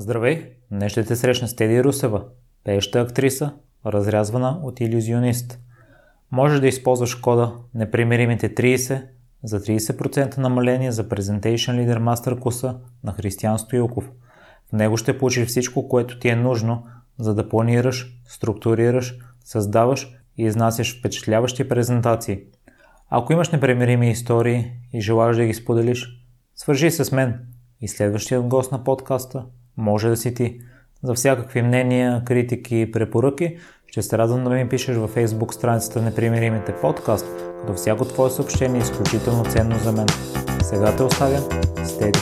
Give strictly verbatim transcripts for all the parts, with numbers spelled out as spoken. Здравей! Днес ще те срещна с Теди Русева, пееща актриса, разрязвана от иллюзионист. Можеш да използваш кода Непримиримите трийсет за трийсет процента намаление за Presentation Leader Master курса на Християн Стоилков. В него ще получиш всичко, което ти е нужно, за да планираш, структурираш, създаваш и изнасяш впечатляващи презентации. Ако имаш непримирими истории и желаеш да ги споделиш, свържи се с мен и следващият гост на подкаста може да си ти. За всякакви мнения, критики и препоръки ще се радвам да ми пишеш във Facebook страницата Непримиримите подкаст, като всяко твое съобщение е изключително ценно за мен. Сега те оставя с Теди.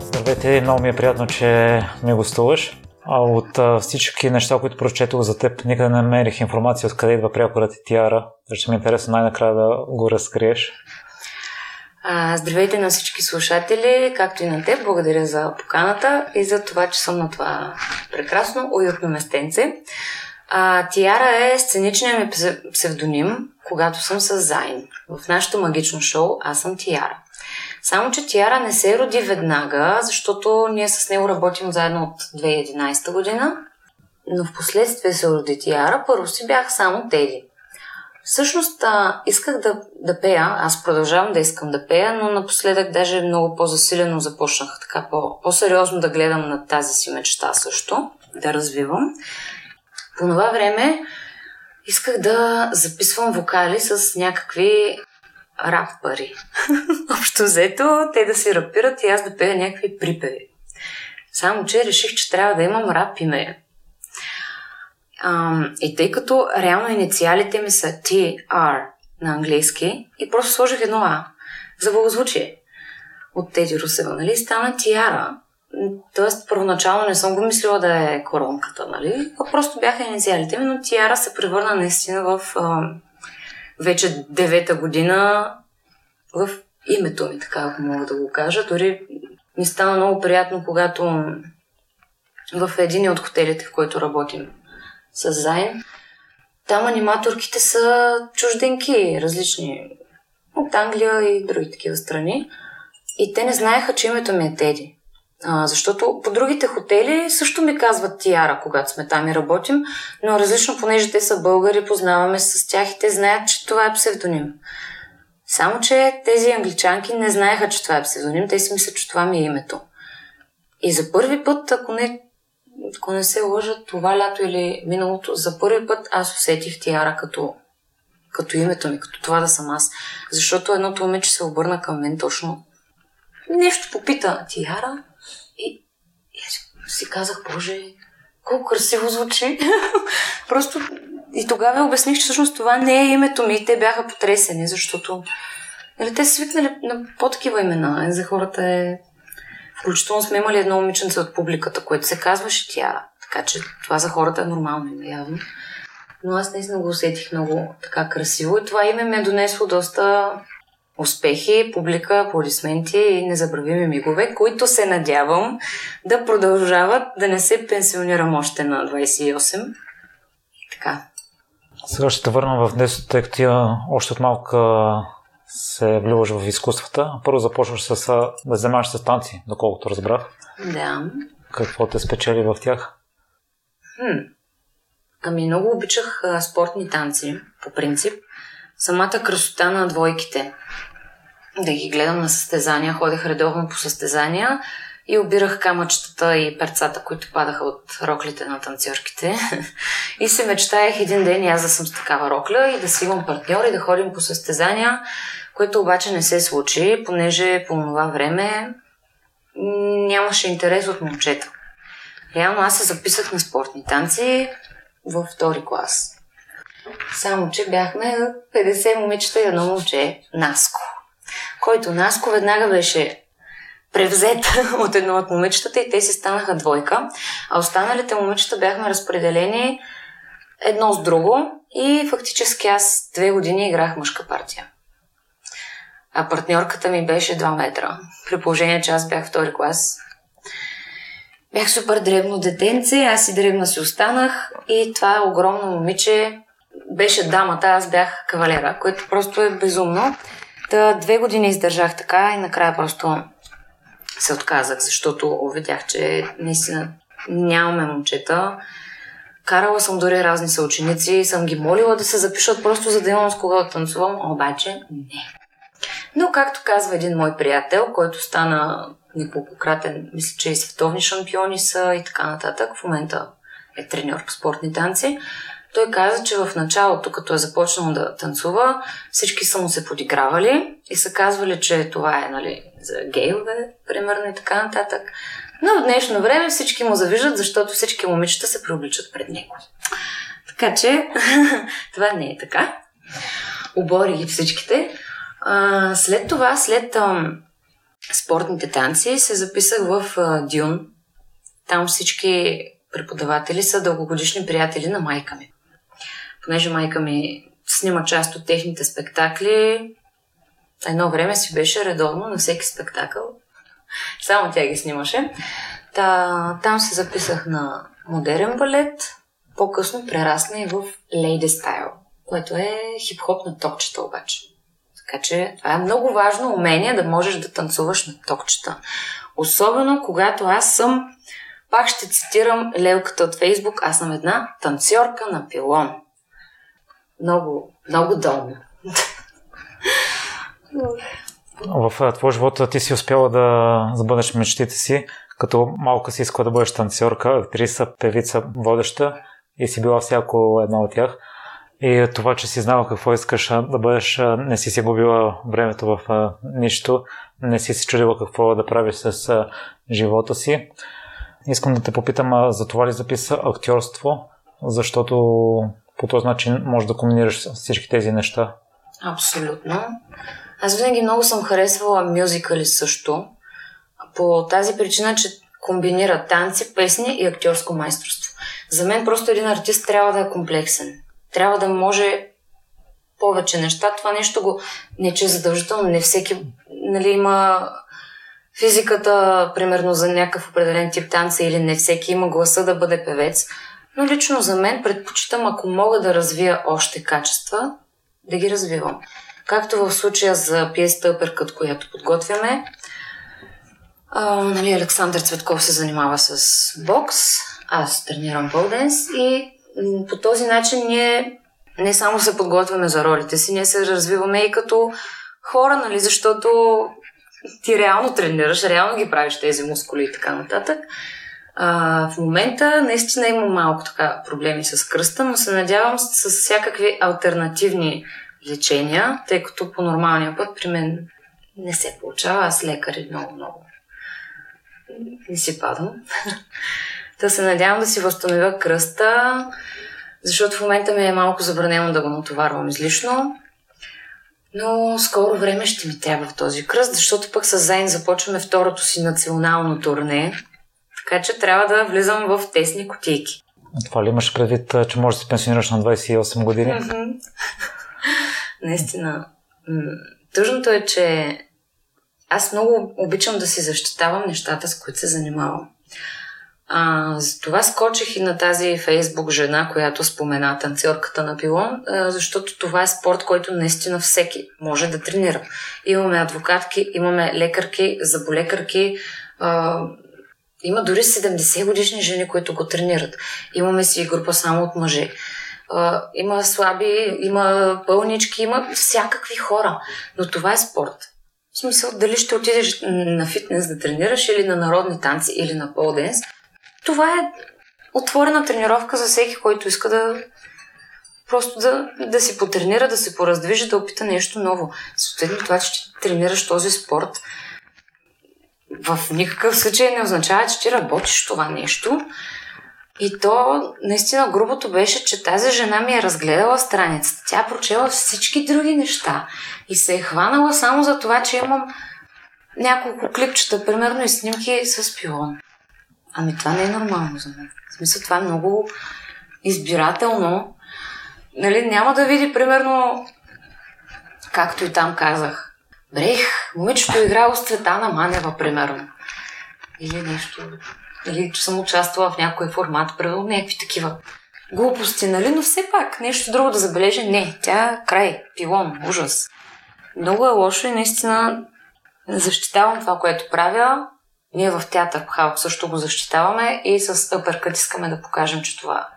Здравейте, много ми е приятно, че ми гостуваш. От всички неща, които прочетох за теб, никъде не намерих информация откъде идва прякора ти тиара. Ще ми е интересно най-накрая да го разкриеш. Здравейте на всички слушатели, както и на теб. Благодаря за поканата и за това, че съм на това прекрасно уютно местенце. А, тиара е сценичният ми псевдоним, когато съм с Зейн. В нашето магично шоу аз съм Тиара. Само, че Тиара не се роди веднага, защото ние с него работим заедно от две хиляди и единайсета година, но в последствие се роди Тиара. Първо си бях само Теди. Всъщност а, исках да, да пея, аз продължавам да искам да пея, но напоследък даже много по-засилено започнах така по-сериозно да гледам на тази си мечта също, да развивам. По това време исках да записвам вокали с някакви рапъри. Общо взето, те да си рапират и аз да пея някакви припеви. Само, че реших, че трябва да имам рап име. Um, и тъй като реално инициалите ми са Т Р на английски и просто сложих едно А за благозвучие от Теди Русева, нали, стана Тиара. Тоест, първоначално не съм го мислила да е коронката, нали, а просто бяха инициалите ми, но Тиара се превърна наистина в а, вече девета година в името ми, така ако мога да го кажа. Дори ми стана много приятно, когато в един от хотелите, в който работим с Зейн, там аниматорките са чужденки, различни от Англия и други такива страни. И те не знаеха, че името ми е Теди. А, защото по другите хотели също ми казват Тиара, когато сме там и работим, но различно, понеже те са българи, познаваме се с тях и те знаят, че това е псевдоним. Само, че тези англичанки не знаеха, че това е псевдоним, те си мислят, че това ми е името. И за първи път, ако не Ако не се лъжа, това лято или миналото, за първи път аз усетих Тиара като, като името ми, като това да съм аз. Защото едното момиче се обърна към мен точно. Нещо попита Тиара и, и си казах, боже, колко красиво звучи. Просто и тогава обясних, че всъщност това не е името ми и те бяха потресени, защото или те са свикнали на по-такива имена. За хората е... Включително сме имали едно момиченце от публиката, което се казваше Тиара. Така че това за хората е нормално име, явно. Но аз наистина го усетих много така красиво и това име ме е донесло доста успехи, публика, аплодисменти и незабравими мигове, които се надявам да продължават, да не се пенсионирам още на двайсет и осем. И така. Сега ще те върна в детството, тъй като ти още от малка се влюваш в изкуствата. Първо започваш с, да занимаваш с танци, доколкото разбрах. Да. Какво те спечели в тях? Хм. Ами много обичах а, спортни танци, по принцип. Самата красота на двойките. Да ги гледам на състезания, ходех редовно по състезания и обирах камъчетата и перцата, които падаха от роклите на танцьорките. И се мечтаях един ден и аз да съм с такава рокля и да си имам партньор и да ходим по състезания, което обаче не се случи, понеже по това време нямаше интерес от момчета. Реално аз се записах на спортни танци във втори клас. Само, че бяхме петдесет момичета и едно момче, Наско, който Наско веднага беше превзет от едно от момичетата и те си станаха двойка, а останалите момичета бяхме разпределени едно с друго и фактически аз две години играх мъжка партия. А партньорката ми беше два метра, при положение, че аз бях втори клас. Бях супер дребно детенце, аз си дребна си останах и това огромно момиче беше дамата, аз бях кавалера, което просто е безумно. Та две години издържах така и накрая просто се отказах, защото видях, че наистина нямаме момчета. Карала съм дори разни съученици и съм ги молила да се запишат просто за да имам с кого да танцувам, обаче не. Но както казва един мой приятел, който стана неколкократен, мисля, че и световни шампиони са и така нататък, в момента е треньор по спортни танци, той каза, че в началото, като е започнал да танцува, всички са му се подигравали и са казвали, че това е, нали, за гейове, примерно, и така нататък. Но в днешно време всички му завиждат, защото всички момичета се преобличат пред него. Така че това не е така. Обори ги всичките. А, след това, след а, спортните танци, се записах в а, Дюн. Там всички преподаватели са дългогодишни приятели на майка ми. Понеже майка ми снима част от техните спектакли, едно време си беше редовно на всеки спектакъл. Само тя ги снимаше. Та, там се записах на модерен балет. По-късно прерасна и в Lady Style, което е хип-хоп на токчета обаче. Така че това е много важно умение да можеш да танцуваш на токчета. Особено когато аз съм, пак ще цитирам лелката от Фейсбук, аз съм една танцорка на пилон. Много, много дълно. В твоя живот ти си успяла да забъднеш мечтите си, като малко си искала да бъдеш танцорка, актриса, певица, водеща и си била всяко една от тях. И това, че си знала какво искаш да бъдеш, не си си губила времето в нищо, не си си чудила какво да правиш с живота си. Искам да те попитам, за това ли записа актьорство, защото по този начин можеш да комбинираш всички тези неща. Абсолютно. Аз винаги много съм харесвала мюзикали също, по тази причина, че комбинира танци, песни и актьорско майсторство. За мен просто един артист трябва да е комплексен. Трябва да може повече неща. Това нещо го... Не, че задължително, не всеки, нали, има физиката, примерно, за някакъв определен тип танца, или не всеки има гласа да бъде певец. Но лично за мен предпочитам, ако мога да развия още качества, да ги развивам. Както в случая за пиеста "Апъркът", която подготвяме. А, нали, Александър Цветков се занимава с бокс, аз тренирам полденс и по този начин ние не само се подготвяме за ролите си, ние се развиваме и като хора, нали, защото ти реално тренираш, реално ги правиш тези мускули и така нататък. А, в момента наистина има малко така проблеми с кръста, но се надявам с всякакви алтернативни лечения, тъй като по нормалния път при мен не се получава. Аз лекар е много-много. Не си падам. Да се надявам да си възстановя кръста, защото в момента ми е малко забранено да го натоварвам излишно. Но скоро време ще ми трябва в този кръст, защото пък с Зейн започваме второто си национално турне, така че трябва да влизам в тесни кутийки. Това ли имаш предвид, че можеш да се пенсионираш на двайсет и осем години? Mm-hmm. Наистина. Тъжното е, че аз много обичам да си защитавам нещата, с които се занимавам. А, затова скочих и на тази Фейсбук жена, която спомена, танцорката на пилон, защото това е спорт, който наистина всеки може да тренира. Имаме адвокатки, имаме лекарки, заболекарки, а, има дори седемдесет годишни жени, които го тренират. Имаме си група само от мъже. А, има слаби, има пълнички, има всякакви хора, но това е спорт. В смисъл, дали ще отидеш на фитнес да тренираш или на народни танци или на полденс, това е отворена тренировка за всеки, който иска да просто да, да си потренира, да се пораздвижи, да опита нещо ново. Съответно това, че тренираш този спорт, в никакъв случай не означава, че ти работиш това нещо. И то, наистина, грубото беше, че тази жена ми е разгледала страницата. Тя прочела всички други неща и се е хванала само за това, че имам няколко клипчета, примерно, и снимки с пилон. Ами това не е нормално за мен. В смисъл, това е много избирателно. Нали, няма да види, примерно, както и там казах, брех, момичето играло с Цветана Манева, примерно. Или нещо... Или че съм участвала в някой формат, правил някакви такива глупости, нали? Но все пак нещо друго да забележа. Не, тя край, пилон, ужас. Много е лошо и наистина защитавам това, което правя. Ние в Театър хава също го защитаваме и с апъркът искаме да покажем, че това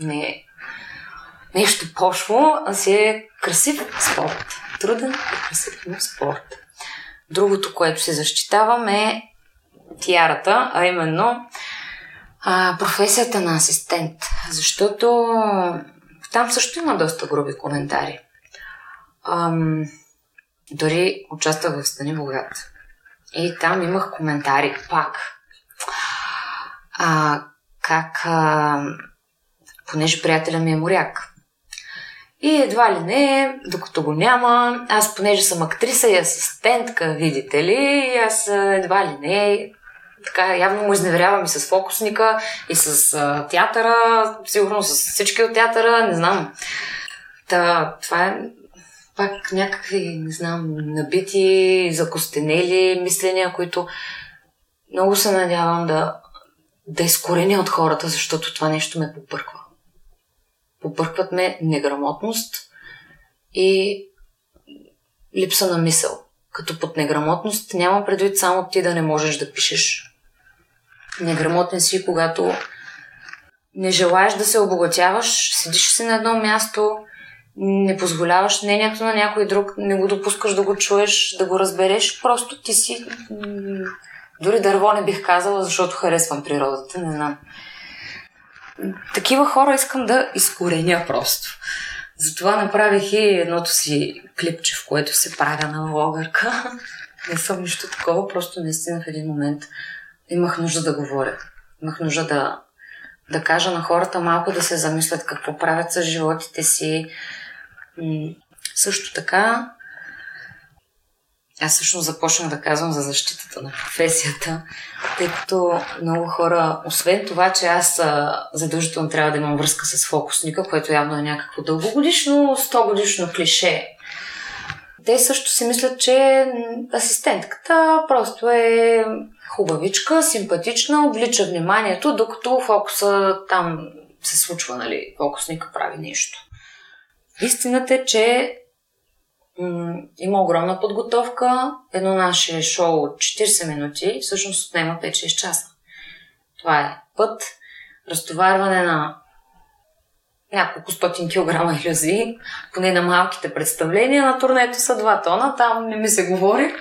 не е нещо пошло, а си е красив спорт. Труден и красив спорт. Другото, което се защитавам, е тиарата, а именно а, професията на асистент. Защото там също има доста груби коментари. Ам, дори участвах в Стани Боград. И там имах коментари пак. А, как... А, понеже приятеля ми е моряк. И едва ли не, докато го няма, аз понеже съм актриса и асистентка, видите ли, аз едва ли не, така явно му изневерявам и с фокусника, и с а, театъра, сигурно с всички от театъра, не знам. Та, това е пак някакви, не знам, набити, закостенели мисления, които много се надявам да, да изкореня от хората, защото това нещо ме побърква. Побъркват ме неграмотност и липса на мисъл. Като под неграмотност няма предвид само ти да не можеш да пишеш. Неграмотен си, когато не желаеш да се обогатяваш, седиш си на едно място, не позволяваш мнението на някой друг, не го допускаш да го чуеш, да го разбереш, просто ти си... Дори дърво не бих казала, защото харесвам природата, не знам. Такива хора искам да изкореня просто. Затова направих и едното си клипче, в което се правя на влогърка. Не съм нищо такова, просто наистина в един момент имах нужда да говоря. Имах нужда да, да кажа на хората малко да се замислят какво правят с животите си. М- също така, аз всъщност започнах да казвам за защитата на професията, тъй като много хора, освен това, че аз задължително трябва да имам връзка с фокусника, което явно е някакво дългогодишно, стогодишно клише. Те също си мислят, че асистентката просто е хубавичка, симпатична, облича вниманието, докато фокуса там се случва, нали, фокусника прави нещо. Истината е, че има огромна подготовка. Едно наше шоу от четирийсет минути всъщност отнема пет-шест часа. Това е път, разтоварване на няколко стотин килограма илюзии, поне на малките представления. На турнето са два тона, там не ми се говори.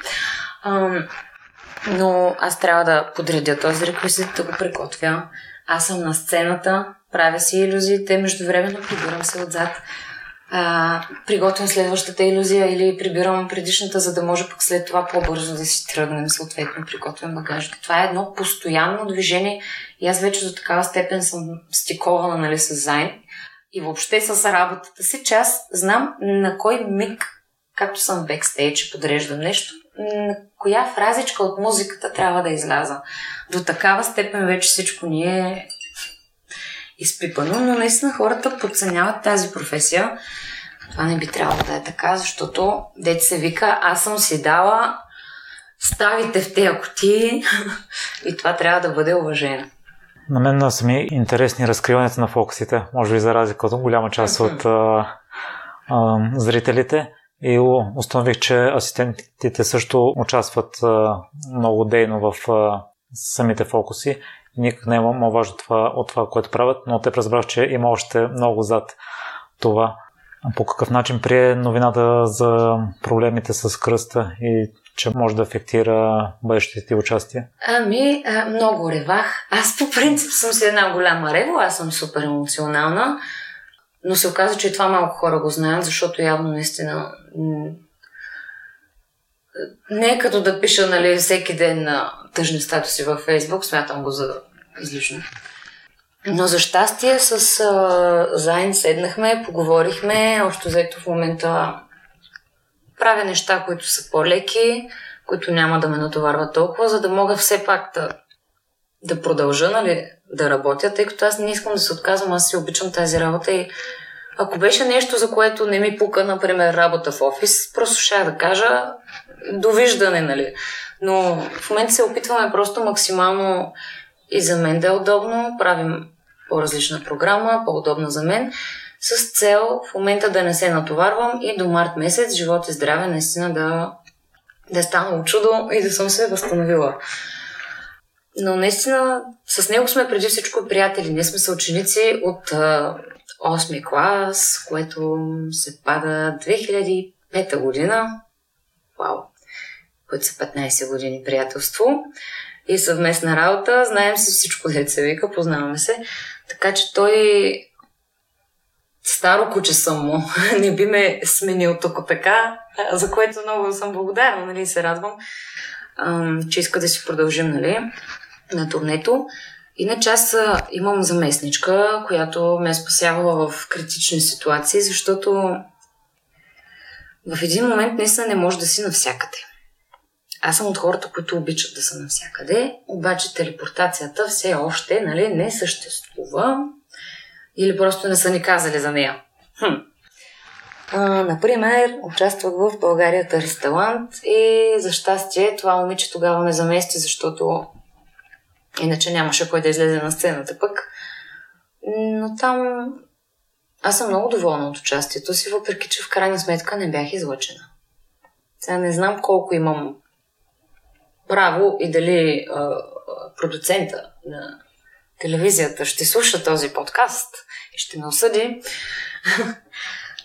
Но аз трябва да подредя този реквизит, да го приготвя. Аз съм на сцената, правя си илюзиите, междувременно прибирам се отзад. А, приготвям следващата илюзия или прибирам предишната, за да може пък след това по-бързо да си тръгнем, съответно приготвям багажите. Това е едно постоянно движение и аз вече до такава степен съм стикована, нали, с Зейн и въобще с работата си, че аз знам на кой миг, както съм бекстейдж, подреждам нещо, на коя фразичка от музиката трябва да изляза. До такава степен вече всичко ни е изпипано, но наистина хората подценяват тази професия. Това не би трябвало да е така, защото дете се вика, аз съм си дала ставите в тези кутии и това трябва да бъде уважено. На мен на сами интересни разкриването на фокусите, може би за разлика от голяма част от а, а, зрителите. И установих, че асистентите също участват а, много дейно в а, самите фокуси. Никак не е маловажно от това, което правят, но те разбрах, че има още много зад това. По какъв начин прие новината за проблемите с кръста и че може да афектира бъдещите ти участия? Ами, много ревах. Аз по принцип съм си една голяма рева, аз съм супер емоционална, но се оказа, че и това малко хора го знаят, защото явно наистина... Не е като да пиша, нали, всеки ден на тъжни статуси във Фейсбук, смятам го за излишно. Но за щастие с а, Зейн седнахме, поговорихме, общо взето в момента правя неща, които са по-леки, които няма да ме натоварват толкова, за да мога все пак да, да продължа, нали, да работя, тъй като аз не искам да се отказвам, аз си обичам тази работа и ако беше нещо, за което не ми пука, например, работа в офис, просто ще да кажа довиждане, нали. Но в момента се опитваме просто максимално и за мен да е удобно, правим по-различна програма, по-удобна за мен, с цел в момента да не се натоварвам и до март месец живот и здраве наистина да да е станало чудо и да съм се възстановила. Но наистина с него сме преди всичко приятели. Ние сме съученици от осми клас, което се пада две хиляди и пета година. Вау! Които са петнайсет години приятелство и съвместна работа. Знаем си всичко, дето се вика, познаваме се. Така че той... Старо куче съм му. Не би ме сменил тук така, за което много съм благодарна, нали, се радвам, че иска да си продължим, нали, на турнето. Иначе аз имам заместничка, която ме е спасявала в критични ситуации, защото в един момент наистина не може да си навсякъде. Аз съм от хората, които обичат да са навсякъде, обаче телепортацията все още, нали, не съществува. Или просто не са ни казали за нея. Хм. А, например, участвах в България Търси Талант и за щастие това момиче тогава ме замести, защото иначе нямаше кой да излезе на сцената пък. Но там аз съм много доволна от участието си, въпреки че в крайна сметка не бях излъчена. Сега не знам колко имам право и дали а, продуцента на телевизията ще слуша този подкаст и ще ме осъди.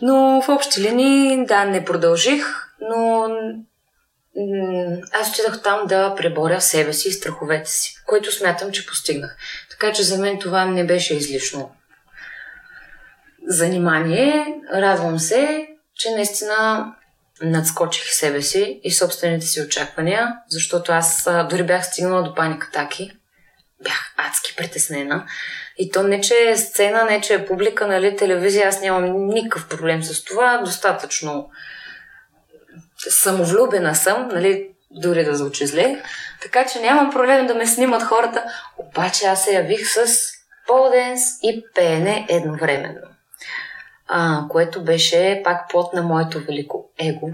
Но в общи линии, да, не продължих, но аз отидах там да преборя себе си и страховете си, които смятам, че постигнах. Така че за мен това не беше излишно занимание. Радвам се, че наистина надскочих себе си и собствените си очаквания, защото аз дори бях стигнала до паник атаки. Бях адски притеснена. И то не, че е сцена, не, че е публика, нали, телевизия, аз нямам никакъв проблем с това. Достатъчно самовлюбена съм, нали, дори да звучи зле. Така че нямам проблем да ме снимат хората. Обаче аз се явих с полденс и пеене едновременно. А, което беше пак плод на моето велико его.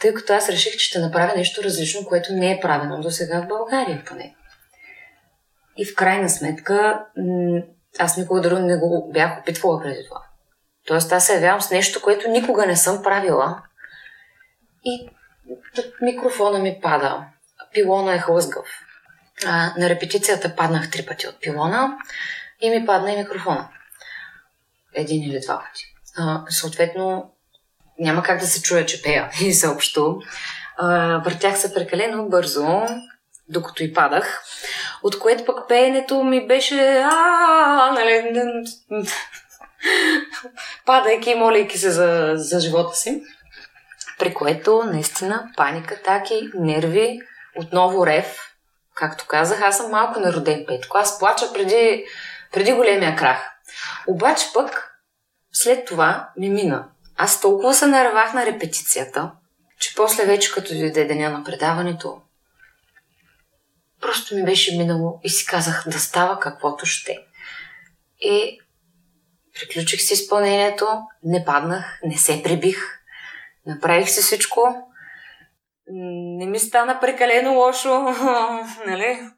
Тъй като аз реших, че ще направя нещо различно, което не е правено до сега в България поне. И в крайна сметка, аз никога друго не го бях опитвала преди това. Тоест, аз се явявам с нещо, което никога не съм правила. И микрофона ми пада. Пилона е хлъзгав. А, на репетицията паднах три пъти от пилона и ми падна и микрофона. Един или два пъти. А, съответно, няма как да се чуя, че пея и съобщо. А, въртях се прекалено бързо, докато и падах, от което пък пеенето ми беше ааа, нали, падайки и молейки се за, за живота си, при което наистина паника, атаки, нерви, отново рев, както казах, аз съм малко народен петко, аз плача преди, преди големия крах. Обаче пък след това ми мина. Аз толкова се наревах на репетицията, че после вече като дойде деня на предаването, просто ми беше минало и си казах да става каквото ще. И приключих си изпълнението, не паднах, не се пребих, направих си всичко, не ми стана прекалено лошо, нали?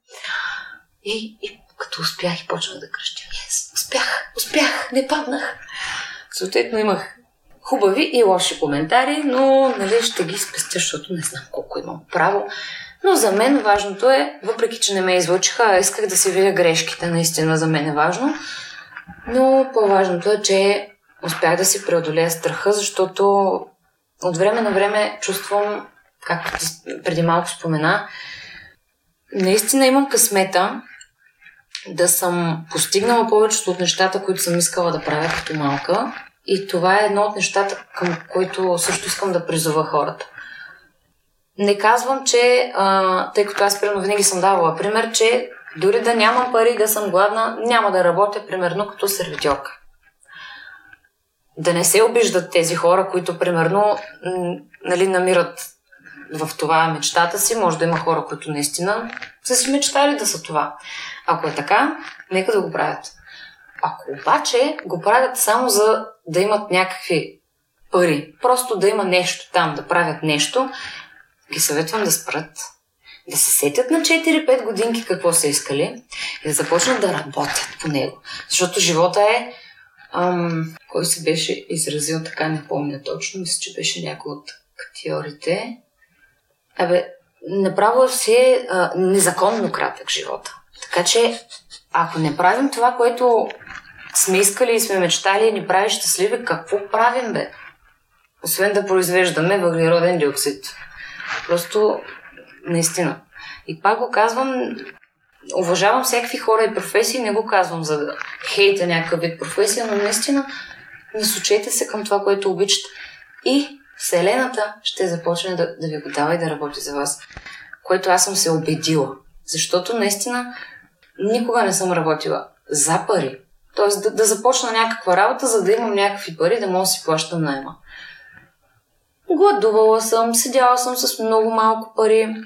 И, и като успях и почнах да кръщя. Yes, успях, успях, не паднах. Съответно имах хубави и лоши коментари, но, нали, ще ги спестя, защото не знам колко имам право. Но за мен важното е, въпреки че не ме излъчиха, исках да си видя грешките, наистина за мен е важно, но по-важното е, че успях да си преодолея страха, защото от време на време чувствам, както преди малко спомена, наистина имам късмета да съм постигнала повечето от нещата, които съм искала да правя като малка, и това е едно от нещата, към които също искам да призова хората. Не казвам, че, а, тъй като аз примерно винаги съм давала пример, че дори да нямам пари, да съм гладна, няма да работя примерно като сервитьорка. Да не се обиждат тези хора, които примерно, нали, намират в това мечтата си. Може да има хора, които наистина са си мечтали да са това. Ако е така, нека да го правят. Ако обаче го правят само за да имат някакви пари, просто да има нещо там, да правят нещо, ги съветвам да спрат, да се сетят на четири-пет годинки какво са искали и да започнат да работят по него. Защото живота е... Ам, кой се беше изразил така, не помня точно. Мисля, че беше някой от актьорите. Абе, направо си е незаконно кратък живота. Така че, ако не правим това, което сме искали и сме мечтали и ни прави щастливи, какво правим, бе? Освен да произвеждаме въглероден диоксид. Просто, наистина. И пак го казвам, уважавам всякакви хора и професии, не го казвам за да хейта някакъв вид професия, но наистина насочете се към това, което обичате. И Вселената ще започне да, да ви го дава и да работи за вас, което аз съм се убедила. Защото наистина никога не съм работила за пари. Тоест да, да започна някаква работа, за да имам някакви пари, да мога да си плащам наема. Гладувала съм, седяла съм с много малко пари,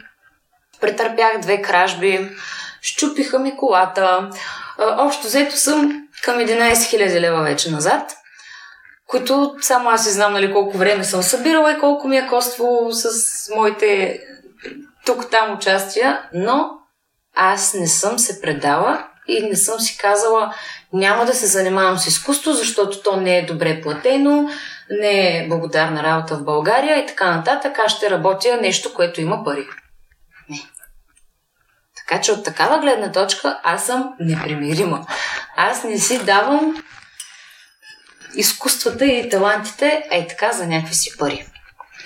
претърпях две кражби, щупиха ми колата. Общо взето съм към единайсет хиляди лева вече назад, които само аз си знам, нали, колко време съм събирала и колко ми е коствало с моите тук-там участия, но аз не съм се предала и не съм си казала, няма да се занимавам с изкуство, защото то не е добре платено, не е благодарна работа в България и така нататък, аз ще работя нещо, което има пари. Не. Така че от такава гледна точка аз съм непримирима. Аз не си давам изкуствата и талантите, ей така, за някакви си пари.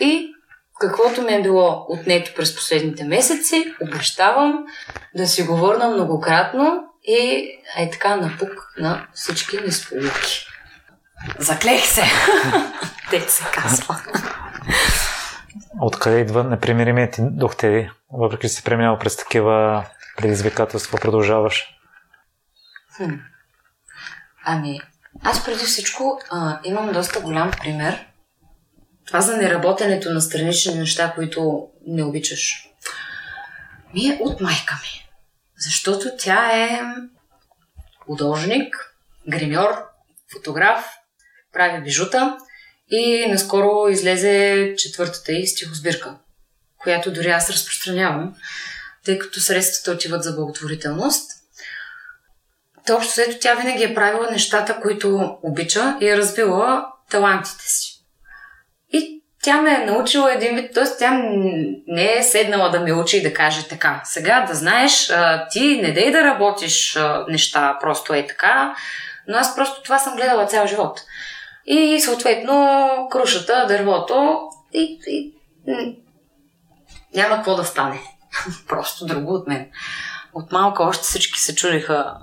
И каквото ми е било отнето през последните месеци, обещавам да си го върна многократно и ей така напук на всички несполуки. Заклех се! Те се казва. Откъде идва непримиримият ти дух, Теди? Въпреки че си преминал през такива предизвикателства, продължаваш. Хм. Ами, аз преди всичко а, имам доста голям пример. Това за неработенето на странични неща, които не обичаш. Ми е от майка ми. Защото тя е художник, гримьор, фотограф, прави бижута и наскоро излезе четвъртата ѝ стихосбирка, която дори аз разпространявам, тъй като средствата отиват за благотворителност. То общо след тя винаги е правила нещата, които обича и е разбила талантите си. И тя ме е научила един вид, т.е. тя не е седнала да ме учи и да каже така. Сега да знаеш, ти не дей да работиш неща, просто е така, но аз просто това съм гледала цял живот. И съответно крушата, дървото и, и... няма какво да стане. Просто друго от мен. От малка още всички се чудиха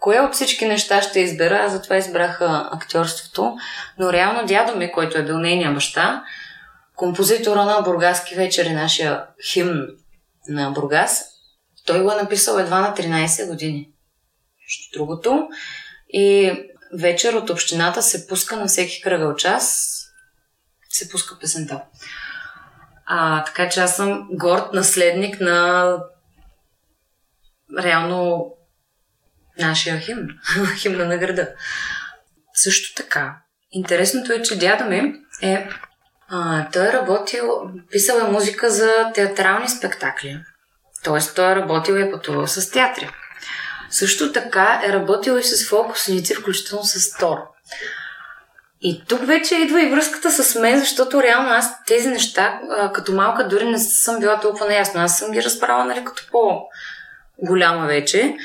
кое от всички неща ще избера, затова избрах актьорството, но реално дядо ми, който е бил нейния баща, композитора на Бургаски вечери, нашия химн на Бургас, той го е написал едва на тринайсет години. Нещо другото. И вечер от общината се пуска на всеки кръгъл час, се пуска песента. А, така че аз съм горд наследник на реално нашия химн, химна на града. Също така, интересното е, че дядо ми е, а, той е работил, писал е музика за театрални спектакли. Тоест, той е работил и е пътувал с театри. Също така е работил и с фокусници, включително с Тор. И тук вече идва и връзката с мен, защото реално аз тези неща, а, като малка, дори не съм била толкова наясна. Аз съм ги разбрала, нали, като по-голяма вече.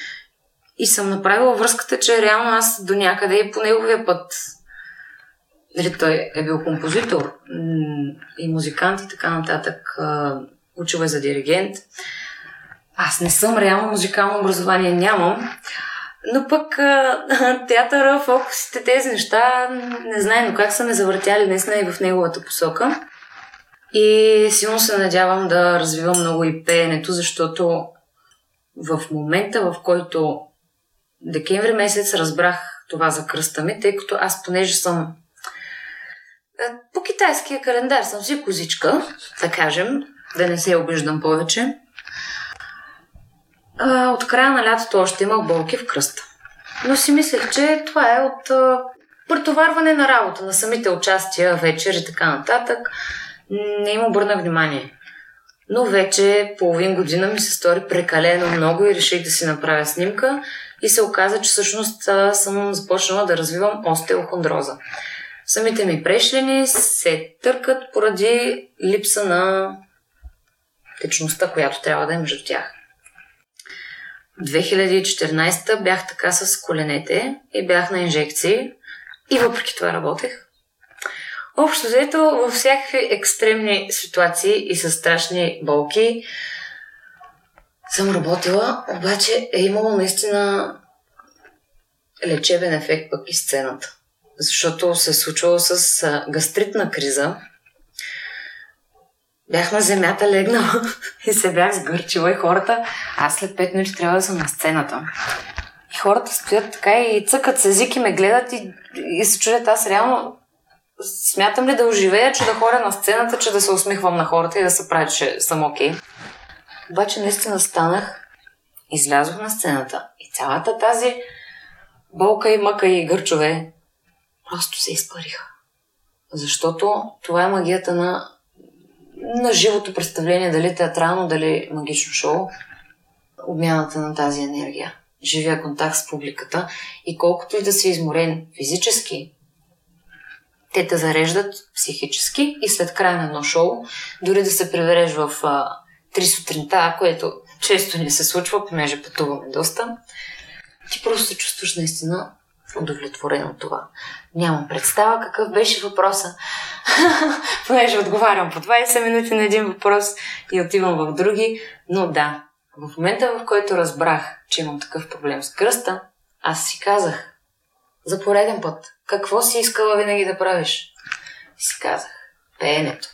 И съм направила връзката, че реално аз до някъде и по неговия път. Дали, той е бил композитор и музикант и така нататък. Учил е за диригент. Аз не съм, реално музикално образование нямам. Но пък театъра, фокусите, тези неща, не знае, но как са ме завъртяли наистина и в неговата посока. И силно се надявам да развивам много и пеенето, защото в момента, в който декември месец разбрах това за кръста ми, тъй като аз, понеже съм по китайския календар, съм си козичка, да кажем, да не се обиждам повече, от края на лятото още имах болки в кръста. Но си мислех, че това е от претоварване на работа, на самите участия, вечер и така нататък. Не им обърна внимание. Но вече половин година ми се стори прекалено много и реших да си направя снимка и се оказа, че всъщност съм започнала да развивам остеохондроза. Самите ми прешлени се търкат поради липса на идентичността, която трябва да е между тях. В две хиляди и четиринадесета бях така с коленете и бях на инжекции и въпреки това работех. Общо взето във всякакви екстремни ситуации и с страшни болки съм работила, обаче е имало наистина лечебен ефект пък и сцената. Защото се е случвало с гастритна криза. Бях на земята легнала и се бях сгърчила и хората. Аз след пет минути трябва да съм на сцената. И хората стоят така и цъкат с език и ме гледат и, и се чудят. Аз реално смятам ли да оживея, че да ходя на сцената, че да се усмихвам на хората и да се правя, че съм окей. Okay. Обаче наистина станах, излязох на сцената и цялата тази болка и мъка и гърчове просто се изпариха. Защото това е магията на, на живото представление, дали театрално, дали магично шоу. Обмяната на тази енергия. Живия контакт с публиката. И колкото и да си изморен физически, те те зареждат психически и след края на едно шоу, дори да се прибереш в три сутринта, което често ни се случва, понеже пътуваме доста, ти просто се чувстваш наистина удовлетворен от това. Нямам представа какъв беше въпроса. Понеже отговарям по двадесет минути на един въпрос и отивам в други, но да, в момента, в който разбрах, че имам такъв проблем с кръста, аз си казах за пореден път, какво си искала винаги да правиш? Си казах, пеенето.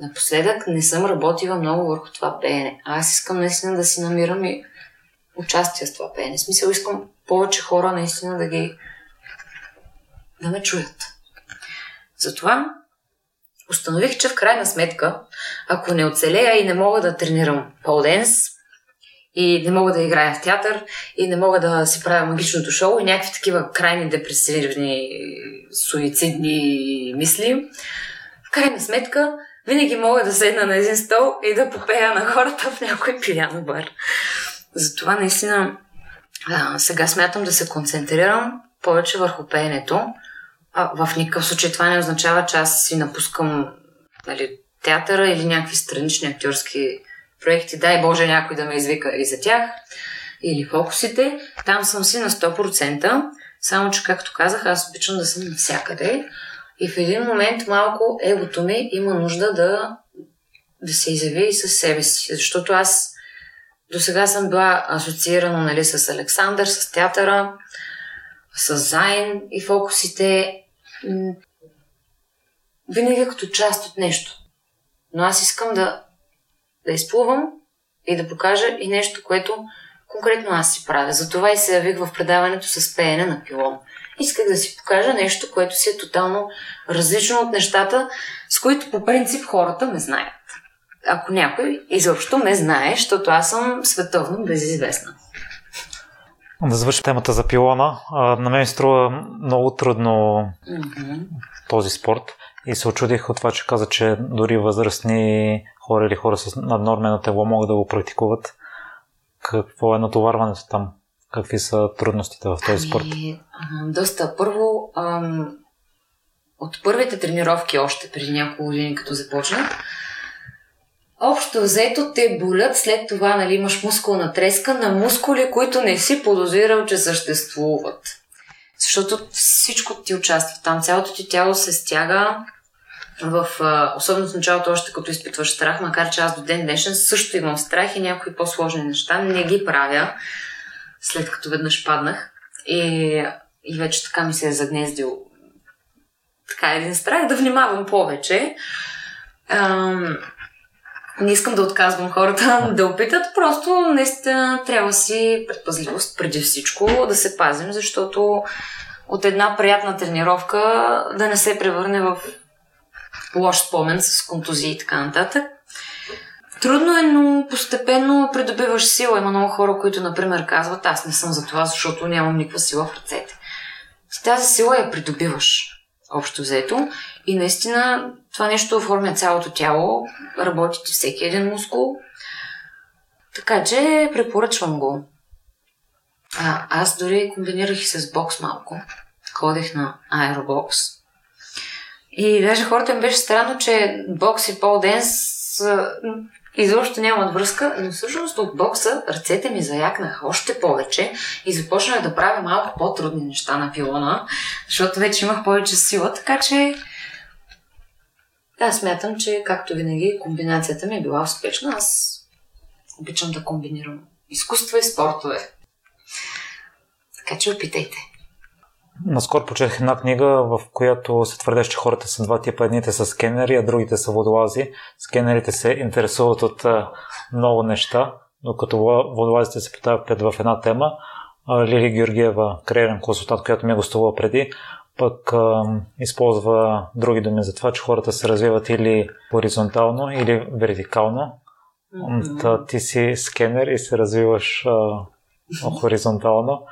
Напоследък не съм работила много върху това пеене. Аз искам наистина да си намирам и участие с това пеене. В смисъл, искам повече хора наистина да ги да ме чуят. Затова установих, че в крайна сметка, ако не оцелея и не мога да тренирам полденс, и не мога да играя в театър, и не мога да си правя магичното шоу, и някакви такива крайни депресивни, суицидни мисли, в крайна сметка винаги мога да седна на един стол и да попея на хората в някой пиян бар. Затова наистина а, сега смятам да се концентрирам повече върху пеенето. А, в никакъв случай това не означава, че аз си напускам, нали, театъра или някакви странични актьорски проекти. Дай Боже някой да ме извика и за тях. Или фокусите. Там съм си на сто процента. Само, че както казах, аз обичам да съм навсякъде. И в един момент малко егото ми има нужда да, да се изяви и със себе си. Защото аз до сега съм била асоциирана, нали, с Александър, с театъра, с Зейн и фокусите. Винаги като част от нещо. Но аз искам да, да изплувам и да покажа и нещо, което конкретно аз си правя. Затова и се явих в предаването с пеене на пилон. Исках да си покажа нещо, което си е тотално различно от нещата, с които по принцип хората ме знаят. Ако някой изобщо ме знае, защото аз съм световно безизвестна. Да завършим темата за пилона. На мен струва много трудно mm-hmm. този спорт и се очудих от това, че каза, че дори възрастни хора или хора с наднормено тегло могат да го практикуват. Какво е натоварването там? Какви са трудностите в този спорт? Ами, доста. Първо, ам, от първите тренировки още преди няколко години, като започнах, общо взето те болят, след това, нали, имаш мускулна треска на мускули, които не си подозирал, че съществуват. Защото всичко ти участва там. Цялото ти тяло се стяга в... Особено в началото, още като изпитваш страх, макар че аз до ден днешен също имам страх и някои по-сложни неща. Не ги правя, след като веднъж паднах. И, и вече така ми се е загнездил така един страх, да внимавам повече. Ам... Не искам да отказвам хората да опитат, просто наистина трябва си предпазливост преди всичко, да се пазим, защото от една приятна тренировка да не се превърне в лош спомен с контузии и така нататък. Трудно е, но постепенно придобиваш сила. Има много хора, които, например, казват, аз не съм за това, защото нямам никаква сила в ръцете. С тази сила я придобиваш, общо взето. И наистина това нещо оформя цялото тяло, работи ти всеки един мускул. Така че препоръчвам го. А, аз дори комбинирах и с бокс малко. Ходех на аеробокс. И даже хората им беше странно, че бокс и полденс Изобщо нямат връзка, но всъщност от бокса ръцете ми заякнаха още повече и започнах да правя малко по-трудни неща на пилона, защото вече имах повече сила, така че аз смятам, че както винаги комбинацията ми е била успешна. Аз обичам да комбинирам изкуства и спортове. Така че опитайте. Наскоро прочетах една книга, в която се твърдеше, че хората са два типа. Едните са скенери, а другите са водолази. Скенерите се интересуват от много неща, докато водолазите се потапят в една тема. Лили Георгиева, кариерен консултант, която ми е гостувала преди, пък използва други думи за това, че хората се развиват или хоризонтално, или вертикално. Mm-hmm. Ти си скенер и се развиваш а, хоризонтално.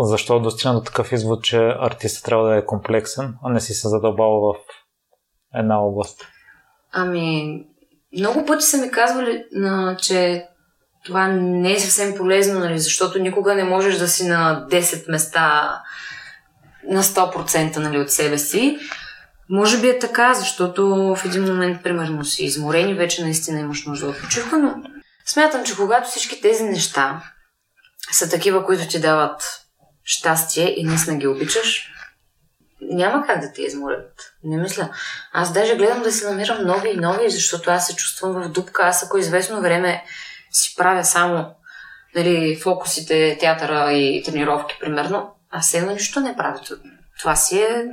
Защо достигна до такъв извод, че артистът трябва да е комплексен, а не си се задълбал в една област? Ами, много пъти са ми казвали, а, че това не е съвсем полезно, нали, защото никога не можеш да си на десет места на сто процента нали, от себе си. Може би е така, защото в един момент, примерно, си изморен и вече наистина имаш нужда от почивка, но смятам, че когато всички тези неща са такива, които ти дават щастие и наистина ги обичаш, няма как да те изморят. Не мисля. Аз даже гледам да си намирам нови и нови, защото аз се чувствам в дупка. Аз ако известно време си правя само нали, фокусите, театъра и тренировки, примерно, аз едно нищо не правя. Това си е...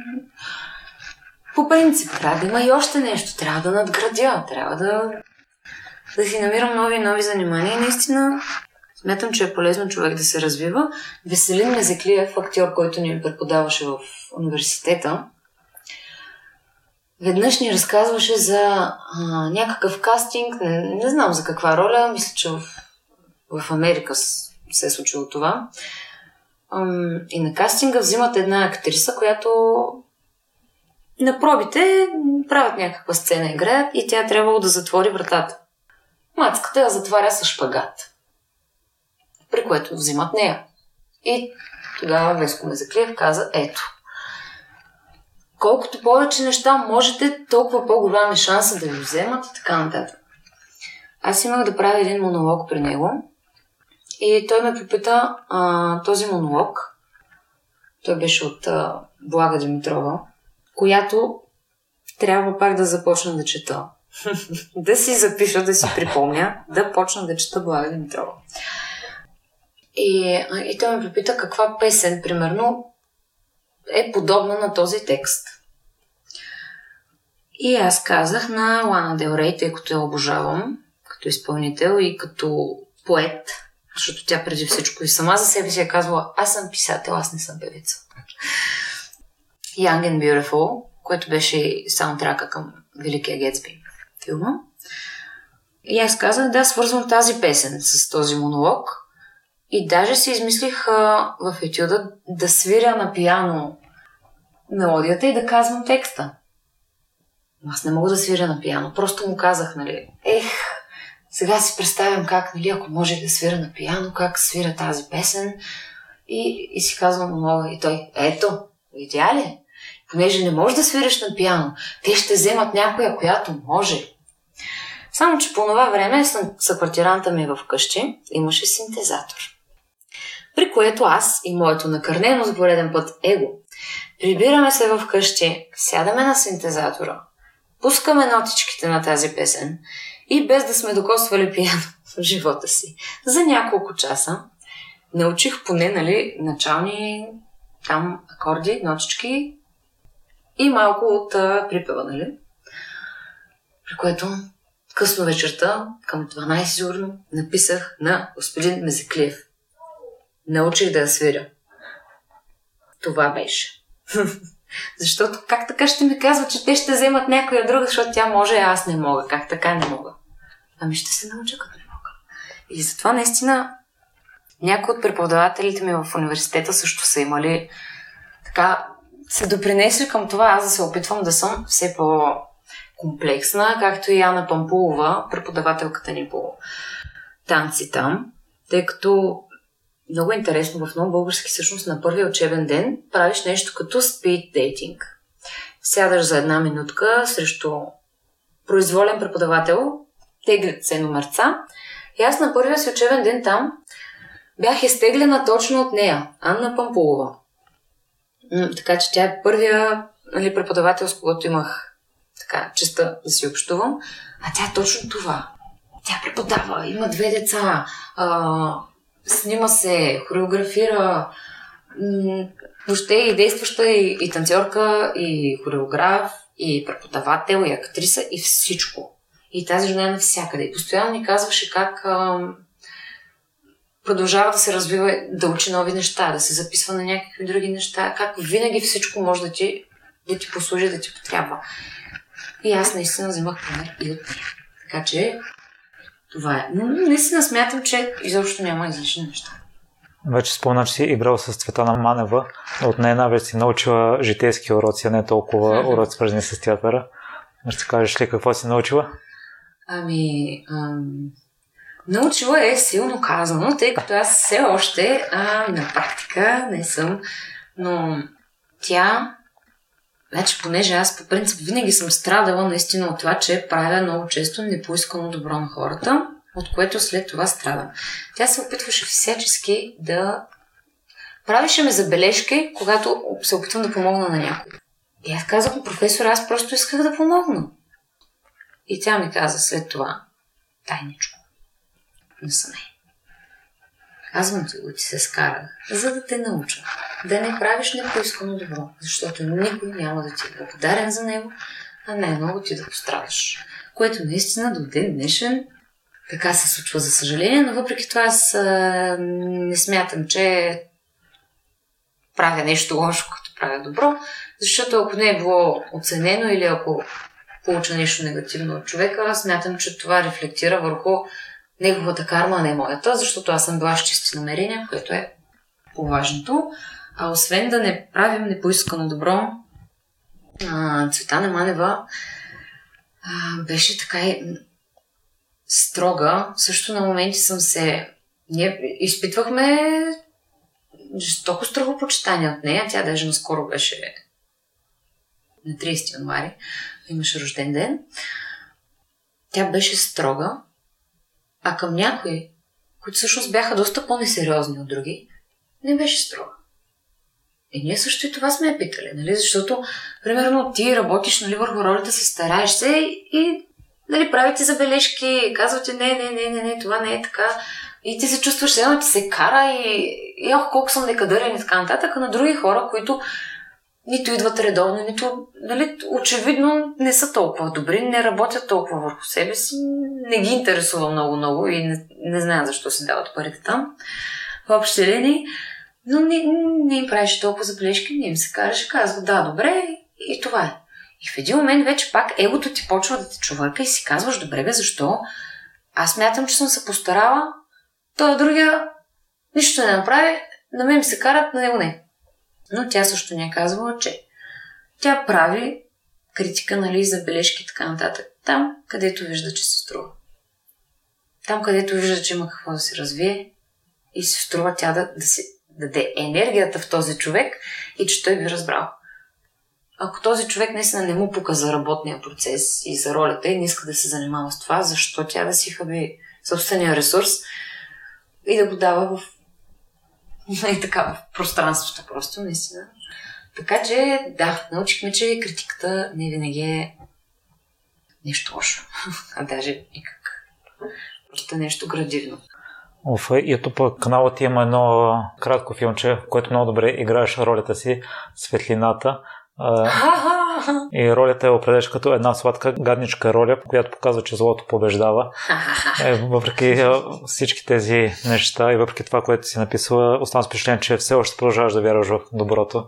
По принцип, трябва да има и още нещо. Трябва да надградя, трябва да, да си намирам нови и нови занимания. И наистина, смятам, че е полезно човек да се развива. Веселин Мезеклиев, актьор, който ни преподаваше в университета, веднъж ни разказваше за а, някакъв кастинг, не, не знам за каква роля, мисля, че в, в Америка се е случило това. Ам, и на кастинга взимат една актриса, която... На пробите правят някаква сцена, играят и тя трябвало да затвори вратата. Мацката я затваря с шпагат, при което взимат нея. И тогава Веско Мезеклиев каза, ето, колкото повече неща можете, толкова по-голям е шанса да ви вземат и така нататък. Аз имах да правя един монолог при него и той ме попита а, този монолог. Той беше от а, Блага Димитрова, която трябва пак да започна да чета. Да си запиша, да си припомня, да почна да чета Блага Димитрова. И, и той ме попита каква песен, примерно, е подобна на този текст. И аз казах на Лана Дел Рей, тъй като я обожавам като изпълнител и като поет, защото тя преди всичко и сама за себе си е казвала, аз съм писател, аз не съм певица. Young and Beautiful, което беше саундтрака към Великия Гетсби филма. И аз казах, да, свързвам тази песен с този монолог и даже си измислих а, в етюда да свиря на пиано мелодията и да казвам текста. Аз не мога да свиря на пиано, просто му казах, нали, ех, сега си представям как, нали, ако можех да свиря на пиано, как свиря тази песен и, и си казвам монолога и той, ето, видя ли? Понеже не можеш да свириш на пиано, те ще вземат някоя, която може. Само, че по това време съквартиранта ми в къщи имаше синтезатор. При което аз и моето накърнено за пореден път его прибираме се в къщи, сядаме на синтезатора, пускаме нотичките на тази песен и без да сме докосвали пиано в живота си. За няколко часа научих поне, нали, начални там акорди, нотички и малко от а, припева, нали? При което късно вечерта, към дванайсет урно, написах на господин Мезеклиев. Научих да я свиря. Това беше. Защото как така ще ми казват, че те ще вземат някоя друга, защото тя може, а аз не мога. Как така не мога? Ами ще се науча, като не мога. И затова наистина някои от преподавателите ми в университета също са имали така, се допринесли към това аз да се опитвам да съм все по-комплексна, както и Ана Пампулова, преподавателката ни по танци там, тъй като много интересно в Нов български всъщност на първия учебен ден правиш нещо като speed dating. Сядаш за една минутка срещу произволен преподавател теглят се номерца. И аз на първия си учебен ден там бях изтеглена точно от нея, Ана Пампулова. Така че тя е първия нали, преподавател, с когото имах така честа да си общувам. А тя е точно това. Тя преподава, има две деца, а, снима се, хореографира, м- въобще и действаща, и, и танцорка, и хореограф, и преподавател, и актриса, и всичко. И тази жена е навсякъде. И постоянно ни казваше как а, продължава да се развива, да учи нови неща, да се записва на някакви други неща, как винаги всичко може да ти, да ти послужи, да ти потрябва. И аз наистина вземах пример и от нея. Така че това е. Но наистина смятам, че изобщо няма излишни неща. Вече спомена, че си играл с Цветана Манева. От нея навече си научила житейски уроци, а не толкова уроци, свързани с театъра. Ще кажеш ли какво си научила? Ами, ам... научила е силно казано, тъй като аз все още а, на практика не съм. Но тя, значи, понеже аз по принцип винаги съм страдала наистина от това, че правя много често непоискано добро на хората, от което след това страдам. Тя се опитваше всячески да правеше ме забележки, когато се опитвам да помогна на някого. И аз казах му, професор, аз просто исках да помогна. И тя ми каза след това, тайничко, но са не. Казвам ти го, ти се скарах, за да те науча да не правиш непоискано добро, защото никой няма да ти е благодарен за него, а най-много ти да пострадаш. Което наистина до ден днешен така се случва, за съжаление, но въпреки това аз а, не смятам, че правя нещо лошо, като правя добро, защото ако не е било оценено или ако получа нещо негативно от човека, смятам, че това рефлектира върху неговата карма, а не моята, защото аз съм била с чисти намерения, което е по-важното. А освен да не правим непоискано добро, а, Цветана Манева а, беше така и строга. Също на моменти съм се... Ние изпитвахме жестоко страхопочитание от нея. Тя даже наскоро беше на тридесети януари. Имаше рожден ден. Тя беше строга, а към някои, които всъщност бяха доста по-несериозни от други, не беше строга. И ние също и това сме я питали, нали? Защото, примерно, ти работиш, нали, върху ролята си, стараеш се и, нали, правите забележки, казвате не, не, не, не, не, това не е така. И ти се чувстваш, едно ти се кара и, и ох, колко съм некадърен и така нататък, а на други хора, които нито идват редовно, нито, нали, очевидно не са толкова добри, не работят толкова върху себе си, не ги интересува много-много и не, не знаят защо си дават парите там. Въобще лени, но не, не им правеше толкова забележки, не им се караше, казва да, добре и това е. И в един момент вече пак егото ти почва да те човърка и си казваш, добре бе, защо? Аз мятам, че съм се постарала, той другия нищо не направи, на мен се карат, на него не. Но тя също не е казвала, че тя прави критика, нали, забележки и така нататък. Там, където вижда, че се струва. Там, където вижда, че има какво да се развие и се струва тя да, да си даде енергията в този човек и че той би разбрал. Ако този човек наистина не му пука за работния процес и за ролята и не иска да се занимава с това, защо тя да си хаби собствения ресурс и да го дава в и така, в пространството просто, наистина. Така че, да, научихме, че критиката не винаги е нещо лошо, а даже никак. Просто нещо градивно. В YouTube канала ти има едно кратко филмче, в което много добре играеш ролята си, светлината. И ролята е определяш като една сладка гадничка роля, която показва, че злото побеждава. Въпреки всички тези неща и въпреки това, което си написала, оставам с впечатление, че все още продължаваш да вярваш в доброто.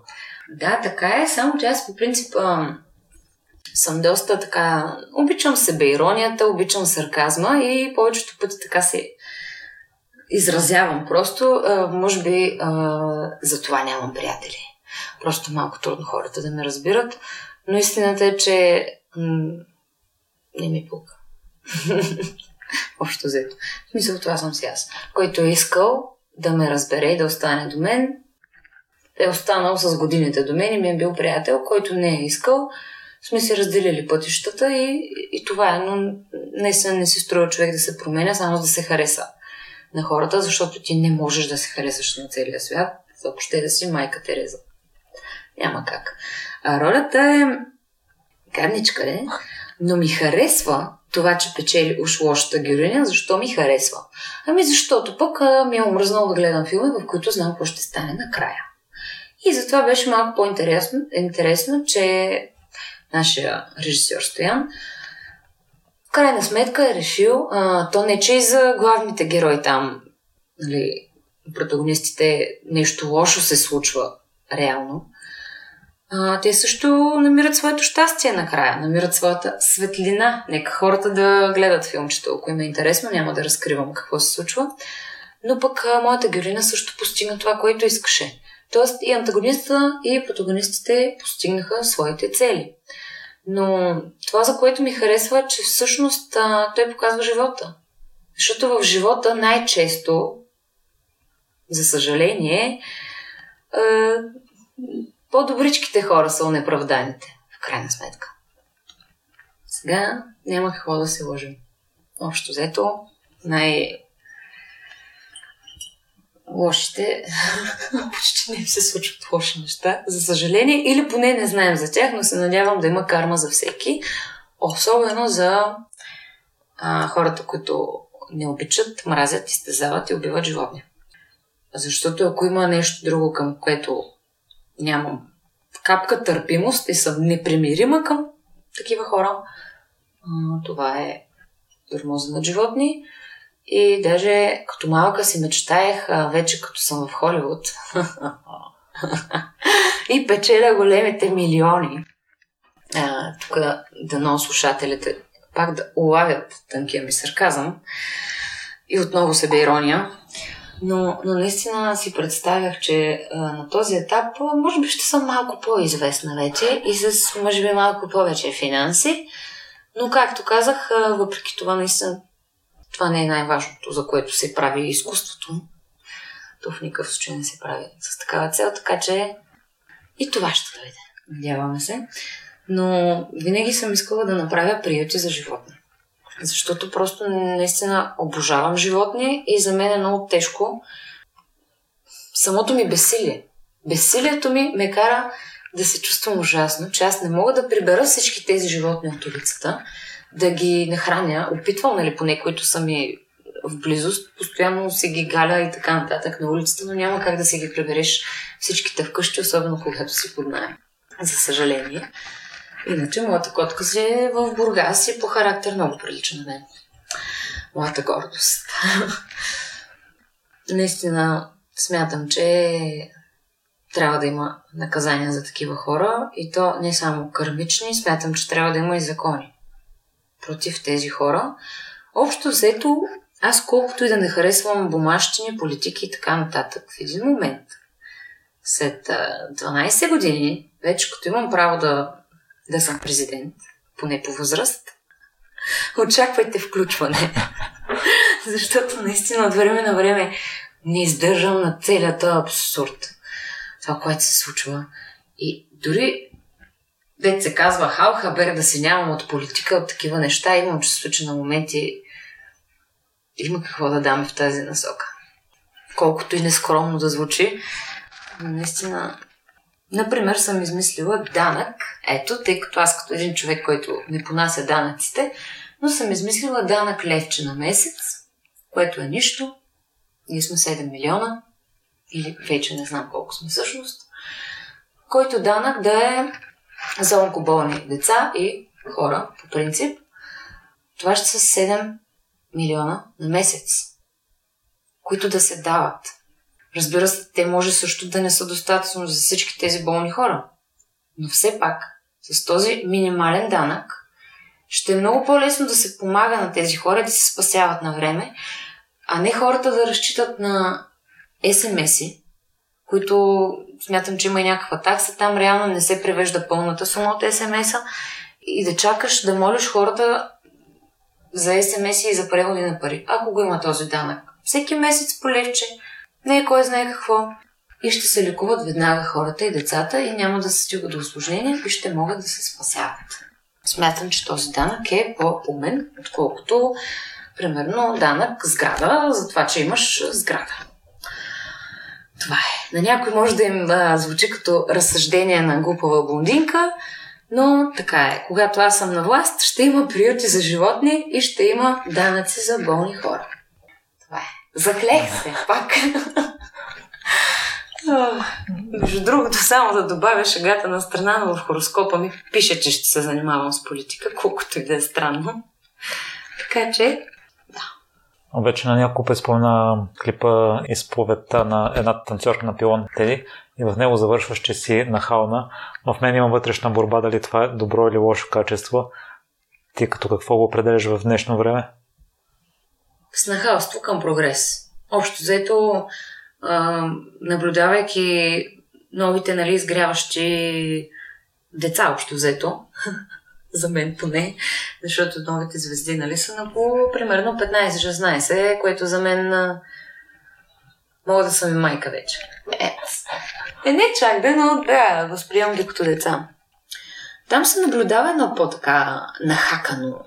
Да, така е, само че аз по принцип ам, съм доста така... Обичам себе иронията, обичам сарказма и повечето пъти така се изразявам. Просто, а, може би, а, за това нямам приятели. Просто малко трудно хората да ме разбират. Но истината е, че м- не ми пука. Общо взето. В смисъл, това съм си аз. Който е искал да ме разбере и да остане до мен, е останал с годините до мен и ми е бил приятел, който не е искал. сме се разделили пътищата и, и това е, но наистина не се струва човек да се променя, само да се хареса на хората, защото ти не можеш да се харесаш на целия свят, ако ще да си майка Тереза. Няма как. А ролята е гадничка, не? Но ми харесва това, че печели уж лошата героиня. Защо ми харесва? Ами защото пък а, ми е омръзнало да гледам филми, в които знам какво ще стане накрая. И затова беше малко по-интересно, интересно, че нашия режисьор Стоян в крайна сметка е решил, а, то не че и за главните герои там, нали, протагонистите, нещо лошо се случва реално. А, те също намират своето щастие накрая, намират своята светлина. Нека хората да гледат филмчето, ако им е интересно, няма да разкривам какво се случва. Но пък а, моята героина също постигна това, което искаше. Тоест и антагониста, и протагонистите постигнаха своите цели. Но това, за което ми харесва, че всъщност а, той показва живота. Защото в живота най-често, за съжаление, а, по-добричките хора са онеправданите, в крайна сметка. Сега няма какво да се лъжим. Общо взето, най- лошите почти не им се случват лоши неща, за съжаление, или поне не знаем за тях, но се надявам да има карма за всеки, особено за а, хората, които не обичат, мразят, изтезават и убиват животни. Защото ако има нещо друго, към което нямам капка търпимост и съм непримирима към такива хора, това е тормоза на животни. И даже като малка си мечтаях, а вече като съм в Холивуд и печеля големите милиони. А, тук дано слушателите пак да улавят тънкия ми сарказъм и отново себе ирония. Но, но наистина си представях, че а, на този етап може би ще съм малко по-известна вече и с може би малко повече финанси. Но както казах, а, въпреки това наистина това не е най-важното, за което се прави изкуството. То в никакъв случай не се прави с такава цел, така че и това ще дойде. Надяваме се. Но винаги съм искала да направя приюти за животни. Защото просто наистина обожавам животни и за мен е много тежко. Самото ми безсилие. Безсилието ми ме кара да се чувствам ужасно, че аз не мога да прибера всички тези животни от улицата, да ги нахраня. Опитвам, нали, поне, които са ми в близост, постоянно се ги галя и така нататък на улицата, но няма как да си ги прибереш всичките вкъщи, особено когато си под наем. За съжаление. Иначе моята котка си е в Бургас и по характер много прилича на мен. Моята гордост. Наистина смятам, че трябва да има наказания за такива хора и то не само кармични, смятам, че трябва да има и закони против тези хора. Общо взето, аз колкото и да не харесвам бумащини, политики и така нататък, в един момент, след дванайсет години, вече като имам право да, да съм президент, поне по възраст, очаквайте включване. Защото наистина от време на време не издържам на целият абсурд. Това, което се случва. И дори дет се казва халхабер да си нямам от политика, от такива неща. Имам чувство, че на моменти има какво да даме в тази насока. Колкото и нескромно да звучи, наистина. Например, съм измислила данък. Ето, тъй като аз като един човек, който не понася данъците, но съм измислила данък левче на месец, което е нищо. Ние сме седем милиона. Или вече не знам колко сме всъщност. Който данък да е за онкоболни деца и хора, по принцип. Това ще са седем милиона на месец, които да се дават. Разбира се, те може също да не са достатъчно за всички тези болни хора. Но все пак, с този минимален данък, ще е много по-лесно да се помага на тези хора, да се спасяват на време, а не хората да разчитат на ес ем ес-и, които смятам, че има и някаква такса. Там реално не се превежда пълната сума от ес ем ес-а и да чакаш да молиш хората за ес ем ес-и и за преводи на пари. Ако го има този данък. Всеки месец полегче, не е кой знае какво. и ще се лекуват веднага хората и децата и няма да се стига до усложнения и ще могат да се спасяват. Смятам, че този данък е по-умен, отколкото, примерно, данък сграда, за това, че имаш сграда. Това е. На някой може да им да звучи като разсъждение на глупава блондинка, но така е. Когато аз съм на власт, ще има приюти за животни и ще има данъци за болни хора. Това е. Заклех се, пак. Между другото, само да добавя шегата на страна, но в хороскопа ми пише, че ще се занимавам с политика, колкото и да е странно. Така че, да. Вече на няколко път спомена клипа изповедта на една танцорка на пилон Теди и в него завършваш, че си нахална, но в мен има вътрешна борба дали това е добро или лошо качество. Ти като какво го определяш в днешно време? С нахалство към прогрес. Общо взето, наблюдавайки новите, нали, изгряващи деца, общо взето, за мен поне, защото новите звезди, нали, са на по примерно петнайсет-шестнайсет, което за мен мога да съм и майка вече. Е, е не чак да, но да, възприемам ги като деца. Там се наблюдава едно по-така нахакано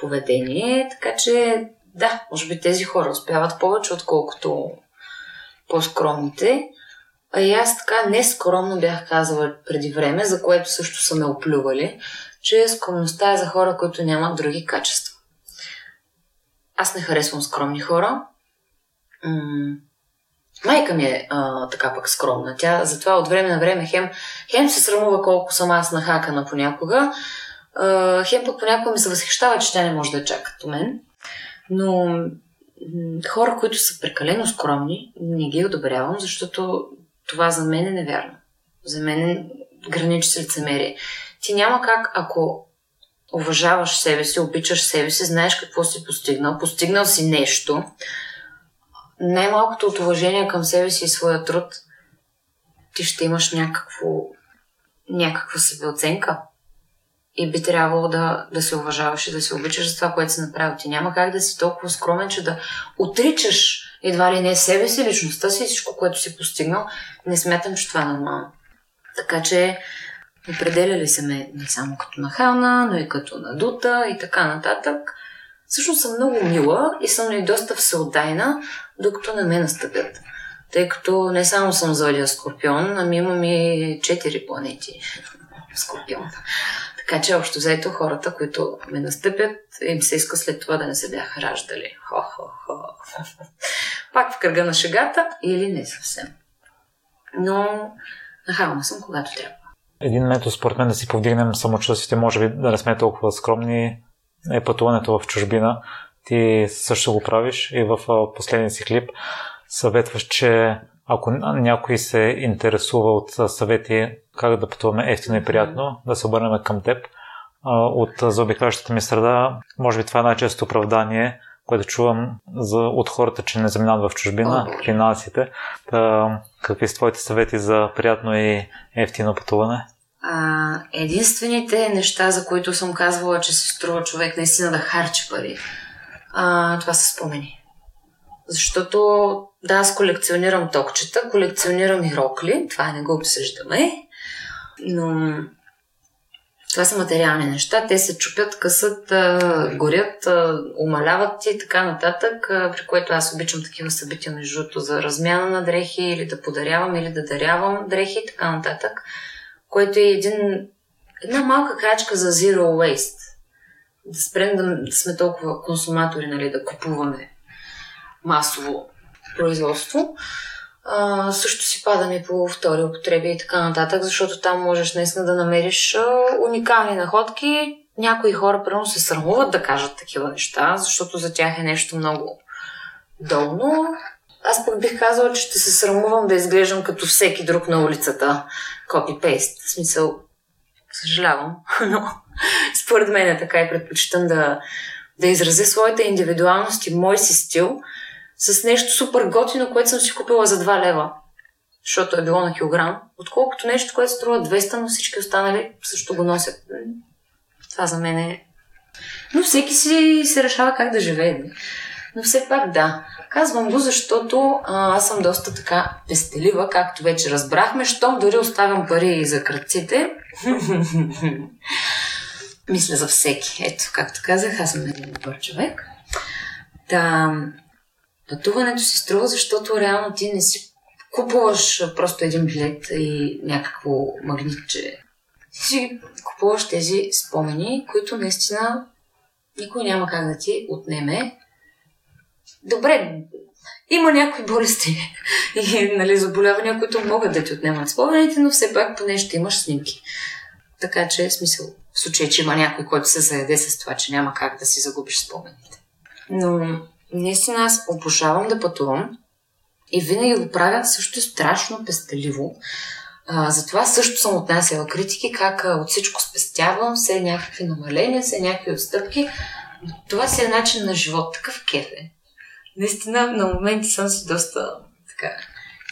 поведение, така че да, може би тези хора успяват повече, отколкото по-скромните. А и аз така нескромно бях казала преди време, за което също са ме оплювали, че скромността е за хора, които нямат други качества. Аз не харесвам скромни хора. М- Майка ми е а, така пък скромна. Тя затова от време на време хем, хем се срамува колко съм аз нахакана понякога, а, хем пък понякога ми се възхищава, че тя не може да чака като мен. Но хора, които са прекалено скромни, не ги одобрявам, защото това за мен е невярно. За мен граничи с лицемерие. Ти няма как, ако уважаваш себе си, обичаш себе си, знаеш какво си постигнал, постигнал си нещо, най-малкото от уважение към себе си и своя труд, ти ще имаш някакво, някаква себеоценка. И би трябвало да, да се уважаваш и да се обичаш за това, което си направил. Ти няма как да си толкова скромен, че да отричаш едва ли не себе си, личността си и всичко, което си постигнал. Не смятам, че това е нормално. Така че определяли се ме не само като нахална, но и като надута и така нататък. Всъщност съм много мила и съм и доста всеотдайна, докато не ме настъпят. Тъй като не само съм зодия Скорпион, ами имам и четири планети Скорпион. Така че общо взето хората, които ме настъпят, им се иска след това да не се бяха раждали. Хо-хо-хо. Пак в кръга на шегата или не съвсем. Но нахална съм, когато трябва. Един метод според мен да си повдигнем самочувствието, може би да не сме толкова скромни, е пътуването в чужбина. Ти също го правиш и в последния си клип съветваш, че ако някой се интересува от съвети как да пътуваме ефтино и приятно, да се обърнем към теб. От заобикалящата ми среда, може би това е най-често оправдание, което чувам за, от хората, че не заминават в чужбина, финансите. Та, какви са твоите съвети за приятно и ефтино пътуване? А, единствените неща, за които съм казвала, че се струва човек наистина да харчи пари, а, това са спомени. Защото да, аз колекционирам токчета, колекционирам и рокли, това не го обсъждаме, но това са материални неща, те се чупят, късат, горят, умаляват и така нататък, при което аз обичам такива събития между другото за размяна на дрехи или да подарявам или да дарявам дрехи и така нататък, което е един, една малка крачка за zero waste. Да спрем да сме толкова консуматори, нали, да купуваме масово производство. А, също си падаме по втори употреби и така нататък, защото там можеш наистина да намериш а, уникални находки. Някои хора прямо се срамуват да кажат такива неща, защото за тях е нещо много долно. Аз пък бих казала, че ще се срамувам да изглеждам като всеки друг на улицата. Копи-пейст. В смисъл, съжалявам, но според мен е така и предпочитам да, да изразя своята индивидуалност и мой си стил с нещо супер готино, което съм си купила за два лева, защото е било на килограм, отколкото нещо, което струва двеста, но всички останали също го носят. Това за мен е... Но всеки си се решава как да живее. но все пак да. Казвам го, защото а, аз съм доста така пестелива, както вече разбрахме, щом дори оставям пари и за крадците. Мисля за всеки. Ето, както казах, аз съм един добър човек. Да, пътуването си струва, защото реално ти не си купуваш просто един билет и някакво магнитче. Си купуваш тези спомени, които наистина никой няма как да ти отнеме. Добре, има някои болести и нали, заболявания, които могат да ти отнемат спомените, но все пак поне ще имаш снимки. Така че, смисъл, в случай, че има някой, който се заеде с това, че няма как да си загубиш спомените. Но наистина аз обожавам да пътувам и винаги го правя също страшно пестеливо. А, затова също съм отнасяла критики, как а, от всичко спестявам, все някакви намаления, все някакви отстъпки. Това си е начин на живот, такъв кеф е. Наистина, на моменти съм си доста така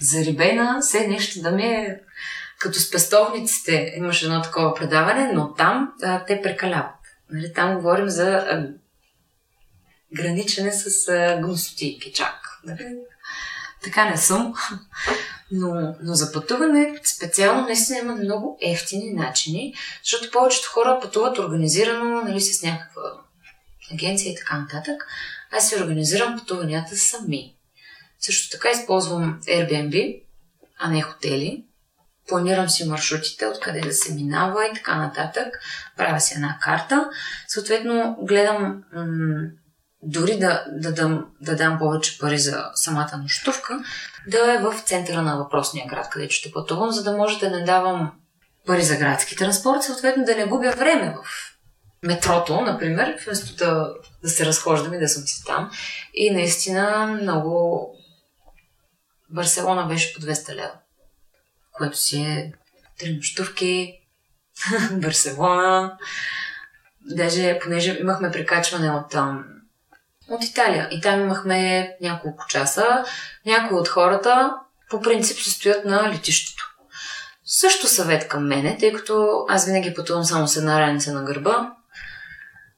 зарибена, все нещо да ми е като спестовниците. Имаш едно такова предаване, но там а, те прекаляват. Нали, там говорим за а, граничене с а, гнусотийки чак. Нали? Така не съм. Но, но за пътуване специално наистина има много ефтини начини, защото повечето хора пътуват организирано, нали, с някаква агенция и така нататък. Аз си организирам пътуванията сами. Също така използвам Airbnb, а не хотели. Планирам си маршрутите, откъде да се минава и така нататък. Правя си една карта. Съответно, гледам м- дори да, да, да, да дам повече пари за самата нощувка, да е в центъра на въпросния град, където ще пътувам, за да може да не давам пари за градски транспорт, съответно да не губя време в метрото, например, вместо да, да се разхождам и да съм си там. И наистина много... Барселона беше по двеста лева, което си е три нощувки, Барселона. Даже, понеже имахме прикачване от там... От Италия. И там имахме няколко часа. Някои от хората по принцип се стоят на летището. Също съвет към мене, тъй като аз винаги пътувам само с една раница на гърба.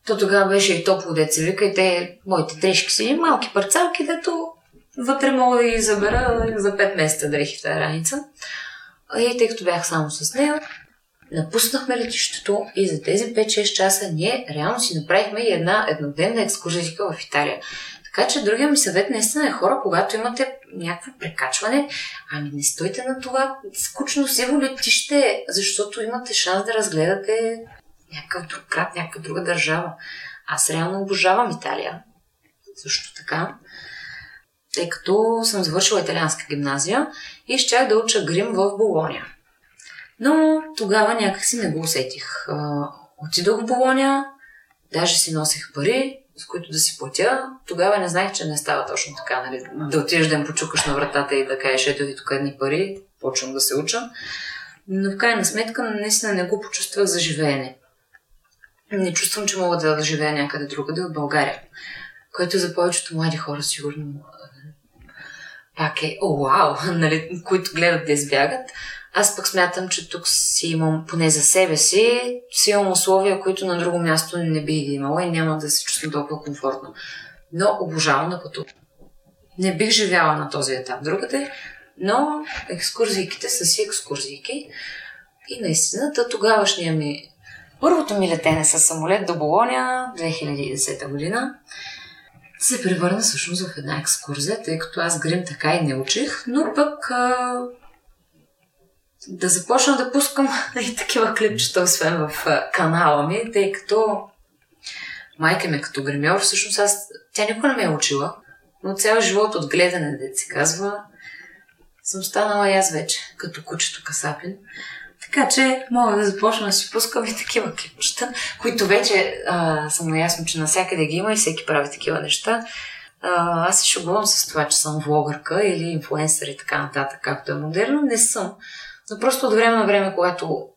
То тогава беше и топло деца вика и те, моите дрежки си, малки парцалки, дето вътре мога да ги забера за пет месеца дрехи в тази раница. И тъй като бях само с нея, напуснахме летището и за тези пет-шест часа ние реално си направихме и една еднодневна екскурзия в Италия. Така че другия ми съвет наистина е хора, когато имате някакво прекачване, ами не стойте на това скучно сиво летище, защото имате шанс да разгледате някакъв друг град, някаква друга държава. Аз реално обожавам Италия. Също така. Тъй като съм завършила италианска гимназия и щях да уча грим в Болония. Но тогава някакси не го усетих. Отидох в Болония, даже си носих пари, с които да си платя. Тогава не знаех, че не става точно така. Нали? Да отидеш да им почукаш на вратата и да кажеш, ето ти тук едни пари, почвам да се уча. Но в крайна сметка наистина не го почувствах за живеене. Не чувствам, че мога да живея някъде другаде от България. Което за повечето млади хора сигурно пак е о, вау, нали? Които гледат да избягат. Аз пък смятам, че тук си имам, поне за себе си, си имам условия, които на друго място не би ги имала и няма да се чувствам толкова комфортно. Но обожавам на пътуване. Не бих живяла на този етап другаде, но екскурзийките са си екскурзийки. И наистина, тогавашния ми... Първото ми летене с самолет до Болония, две хиляди и десета година, се превърна всъщност в една екскурзия, тъй като аз грим така и не учих, но пък... да започна да пускам и такива клипчета, освен в канала ми, тъй като майка ми е като гримьор, всъщност аз, тя никога не ме е учила, но цял живот от гледане, дет се казва, съм станала и аз вече, като кучето Касапин. Така че мога да започна да си пускам и такива клипчета, които вече а, съм наясно, че навсякъде ги има и всеки прави такива неща. А, аз се шегувам с това, че съм влогърка или инфлуенсър и така нататък, както е модерно. Не съм. Но просто от време на време, когато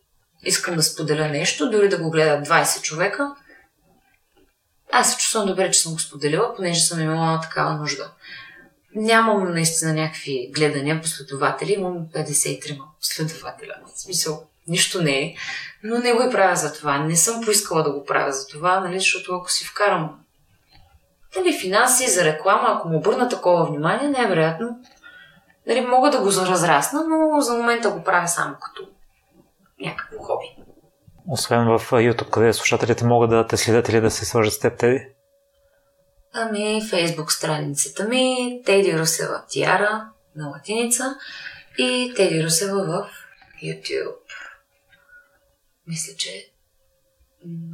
искам да споделя нещо, дори да го гледат двайсет човека, аз се чувствам добре, че съм го споделила, понеже съм имала такава нужда. Нямам наистина някакви гледания, последователи, имам петдесет и трима последователя. В смисъл, нищо не е, но не го и правя за това. Не съм поискала да го правя за това, нали, защото ако си вкарам нали, финанси, за реклама, ако му обърна такова внимание, не е вероятно. Нали, мога да го разрасна, но за момента го правя само като някакво хобби. Освен в YouTube, къде слушателите могат да те следят или да се свържат с теб, Теди? Ами, Фейсбук страницата ми, Теди Русева Тиара на латиница и Теди Русева в YouTube. Мисля, че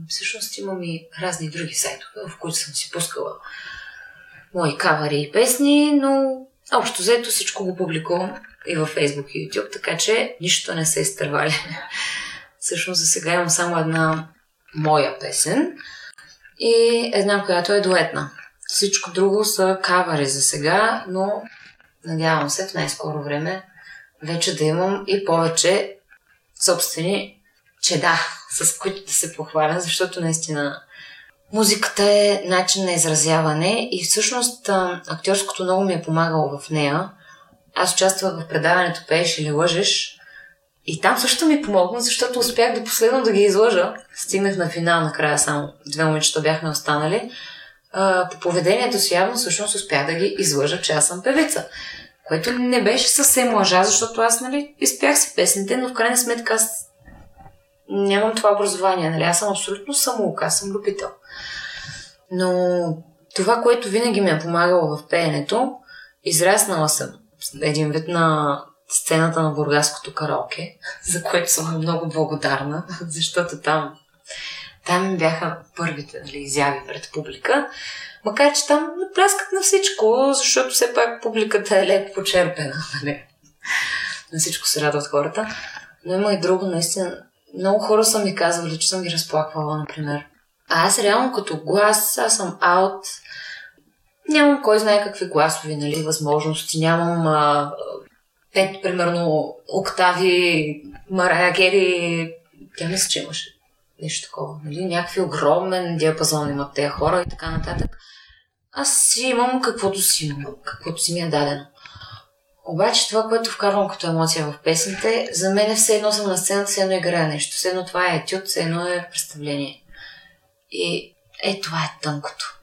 всъщност имам и разни други сайтове, в които съм си пускала мои кавари и песни, но общо взето всичко го публикувам и във Facebook и YouTube, така че нищо не се изтървали. Всъщност за сега имам само една моя песен и една, която е дуетна. Всичко друго са кавари за сега, но надявам се в най-скоро време вече да имам и повече собствени чеда, с които да се похваля, защото наистина музиката е начин на изразяване и всъщност актьорското много ми е помагало в нея. Аз участвах в предаването "Пееш или лъжеш" и там също ми помогна, защото успях до последно да ги излъжа. Стигнах на финал накрая, само две момичета бяхме останали. По поведението си явно всъщност успях да ги излъжа, че аз съм певица. Което не беше съвсем лъжа, защото аз, нали, изпях си песните, но в крайна сметка аз нямам това образование, нали? Аз съм абсолютно самоук, аз съм любител. Но това, което винаги ми е помагало в пеенето, израснала съм един вид на сцената на бургаското караоке, за което съм много благодарна, защото там, там ми бяха първите, нали, изяви пред публика. Макар че там напляскат на всичко, защото все пак публиката е леко почерпена. Нали? На всичко се радват хората. Но има и друго, наистина. Много хора са ми казвали, че съм ги разплаквала, например. А аз реално като глас, аз съм аут. Нямам кой знае какви гласови, нали, възможности. Нямам а, пет, примерно, октави, Мария Кери. Тя мисля, че имаше нещо такова. Нали? Някакви огромен диапазон имат тези хора и така нататък. Аз си имам каквото си имам, каквото си ми е дадено. Обаче това, което вкарвам като емоция в песните, за мен е все едно съм на сцената, все едно играя нещо, все едно това е етюд, все едно е представление. И е, това е тънкото.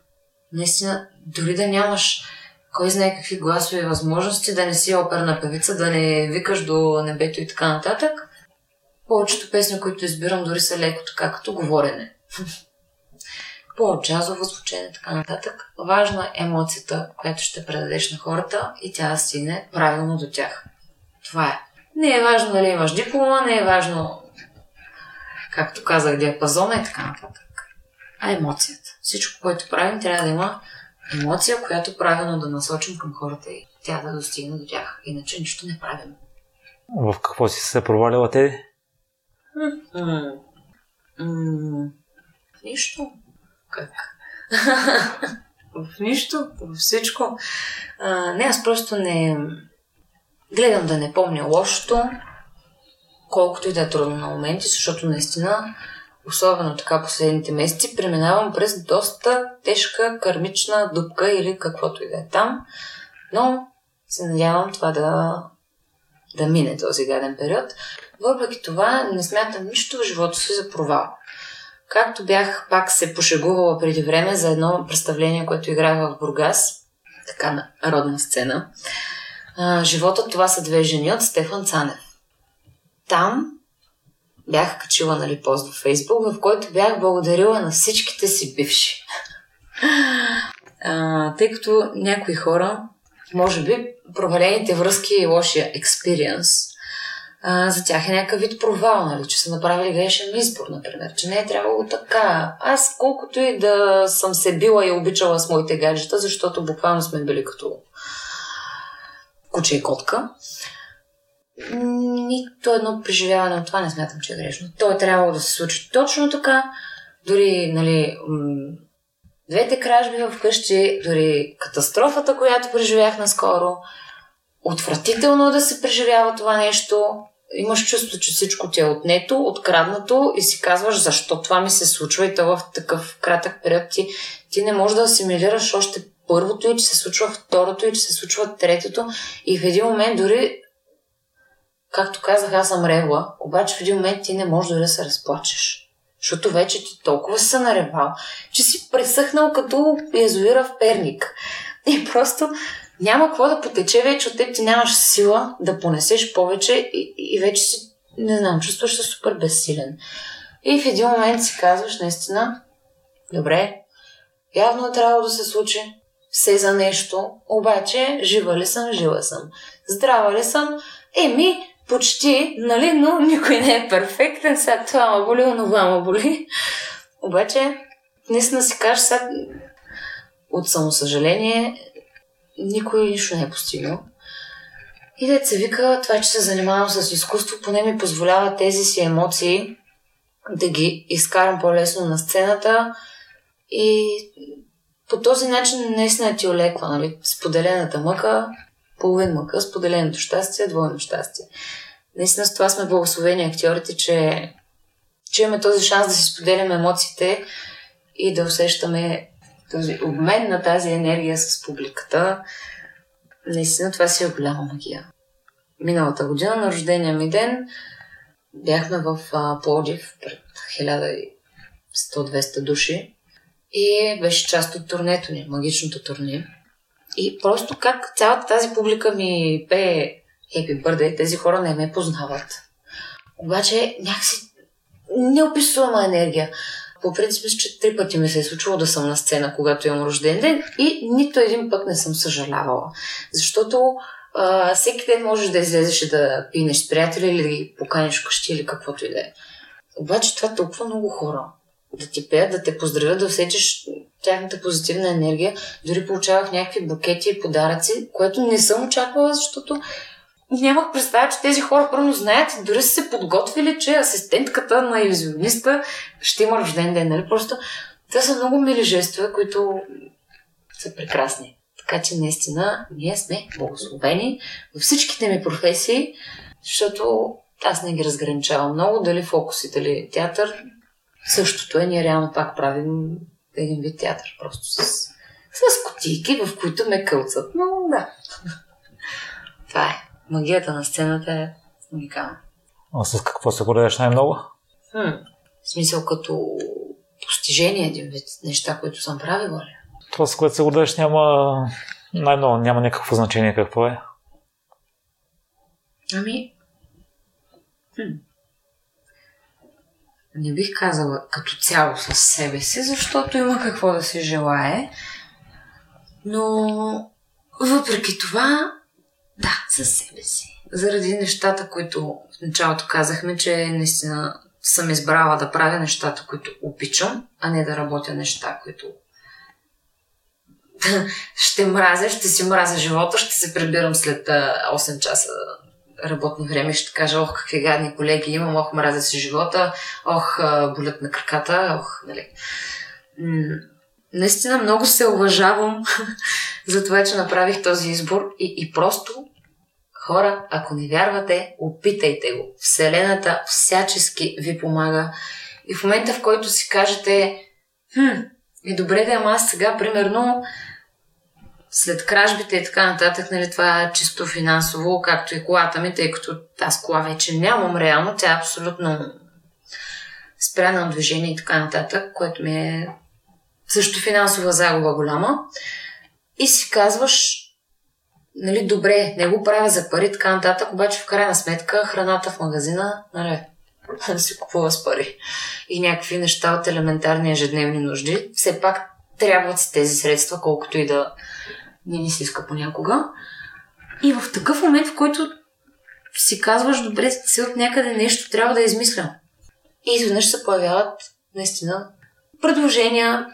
Наистина, дори да нямаш кой знае какви гласови възможности, да не си оперна певица, да не викаш до небето и така нататък, повечето песни, които избирам, дори са леко така, като говорене. По-джазово звучение, така нататък. Важна е емоцията, която ще предадеш на хората и тя да стигне правилно до тях. Това е. Не е важно дали имаш диплома, не е важно, както казах, диапазона и така нататък. А емоцията. Всичко, което правим, трябва да има емоция, която правилно да насочим към хората и тя да достигне до тях. Иначе нищо не правим. В какво си се провалила, Теди? М-м-м. М-м. Нищо. Как? В нищо, във всичко. А, не, аз просто не... Гледам да не помня лошото, колкото и да е трудно на моменти, защото наистина, особено така последните месеци, преминавам през доста тежка кармична дупка или каквото и да е там. Но се надявам това да, да мине този гаден период. Въпреки това, не смятам нищо в живота си за провал. Както бях пак се пошегувала преди време за едно представление, което играх в Бургас, така на родна сцена. "Животът, това са две жени" от Стефан Цанев. Там бях качила, нали, пост във Фейсбук, в който бях благодарила на всичките си бивши. А, тъй като някои хора, може би, провалените връзки и лошия експириенс, А, за тях е някакъв вид провал, нали, че са направили грешен избор, например, че не е трябвало така. Аз колкото и да съм се била и обичала с моите гаджета, защото буквално сме били като куче и котка, нито едно преживяване от това не смятам, че е грешно. То е трябвало да се случи точно така, дори, нали, м- двете кражби вкъщи, дори катастрофата, която преживях наскоро, отвратително да се преживява това нещо. Имаш чувство, че всичко ти е отнето, откраднато и си казваш защо това ми се случва и то в такъв кратък период. Ти, ти не можеш да асимилираш още първото и че се случва второто и че се случва третото и в един момент дори, както казах, аз съм ревла, обаче в един момент ти не можеш дори да се разплачеш. Защото вече ти толкова се наревал, че си пресъхнал като язовира в Перник. И просто няма какво да потече вече от теб, ти нямаш сила да понесеш повече и, и вече си, не знам, чувстваш се супер безсилен. И в един момент си казваш наистина, добре, явно е трябвало да се случи все за нещо, обаче жива ли съм, жива съм. Здрава ли съм? Еми, почти, нали, но никой не е перфектен, сега това ма боли, онова ма боли. Обаче, наистина си кажеш сега, от самосъжаление, никой нищо не е постигнал. И дет се вика, това, че се занимавам с изкуство, поне ми позволява тези си емоции да ги изкарам по-лесно на сцената и по този начин наистина ти олеква, нали? Споделената мъка, половин мъка, споделеното щастие, двойно щастие. Наистина с това сме благословени актьорите, че, че имаме този шанс да си споделяме емоциите и да усещаме този обмен на тази енергия с публиката. Наистина това си е голяма магия. Миналата година на рождения ми ден бяхме в а, Пловдив пред хиляда и сто двеста души и беше част от турнето ни, магичното турне. И просто как цялата тази публика ми пее Happy Birthday, тези хора не ме познават. Обаче някакси неописуема енергия. По принцип, че три пъти ми се е случило да съм на сцена, когато имам рожден ден и нито един път не съм съжалявала. Защото а, всеки ден можеш да излезеш и да пинеш с приятели или да ги поканиш вкъщи или каквото и да е. Обаче това толкова много хора. Да ти пеят, да те поздравят, да усетиш тяхната позитивна енергия. Дори получавах някакви букети и подаръци, което не съм очаквала, защото нямах представя, че тези хора първо знаят и дори са се подготвили, че асистентката на иллюзиониста ще има рожден ден. Нали? Просто това са много мили жестове, които са прекрасни. Така че наистина ние сме благословени във всичките ми професии, защото аз не ги разграничавам много, дали фокус и дали театър. Същото е, ние реално пак правим един вид театър, просто с, с кутийки, в които ме кълцат. Но да, това е. Магията на сцената е уникална. А с какво се гордееш най-много? Хм, в смисъл като постижение, един вид неща, които съм правила. Това, с което се гордееш, няма най-много, няма някакво значение какво е. Ами, хм. Не бих казала като цяло със себе си, защото има какво да се желае. Но въпреки това, да, със себе си. Заради нещата, които в началото казахме, че наистина съм избрала да правя нещата, които обичам, а не да работя неща, които ще мразя, ще си мразя живота, ще се прибирам след осем часа работно време, ще кажа, ох, какви гадни колеги имам, ох, мразя си живота, ох, болят на краката, ох, нали. М- наистина много се уважавам за това, че направих този избор и, и просто, хора, ако не вярвате, опитайте го. Вселената всячески ви помага и в момента, в който си кажете, хм, е добре да ама аз сега, примерно, след кражбите и така нататък, нали, това е чисто финансово, както и колата ми, тъй като аз кола вече нямам реално, тя е абсолютно спряна от движение и така нататък, което ми е също финансова загуба голяма. И си казваш, нали, добре, не го правя за пари, така нататък, обаче в крайна сметка храната в магазина, нали, си купува с пари. И някакви неща от елементарни ежедневни нужди. Все пак трябват си тези средства, колкото и да не ни се иска понякога. И в такъв момент, в който си казваш, добре, си от някъде нещо трябва да измисля. И изведнъж се появяват наистина предложения,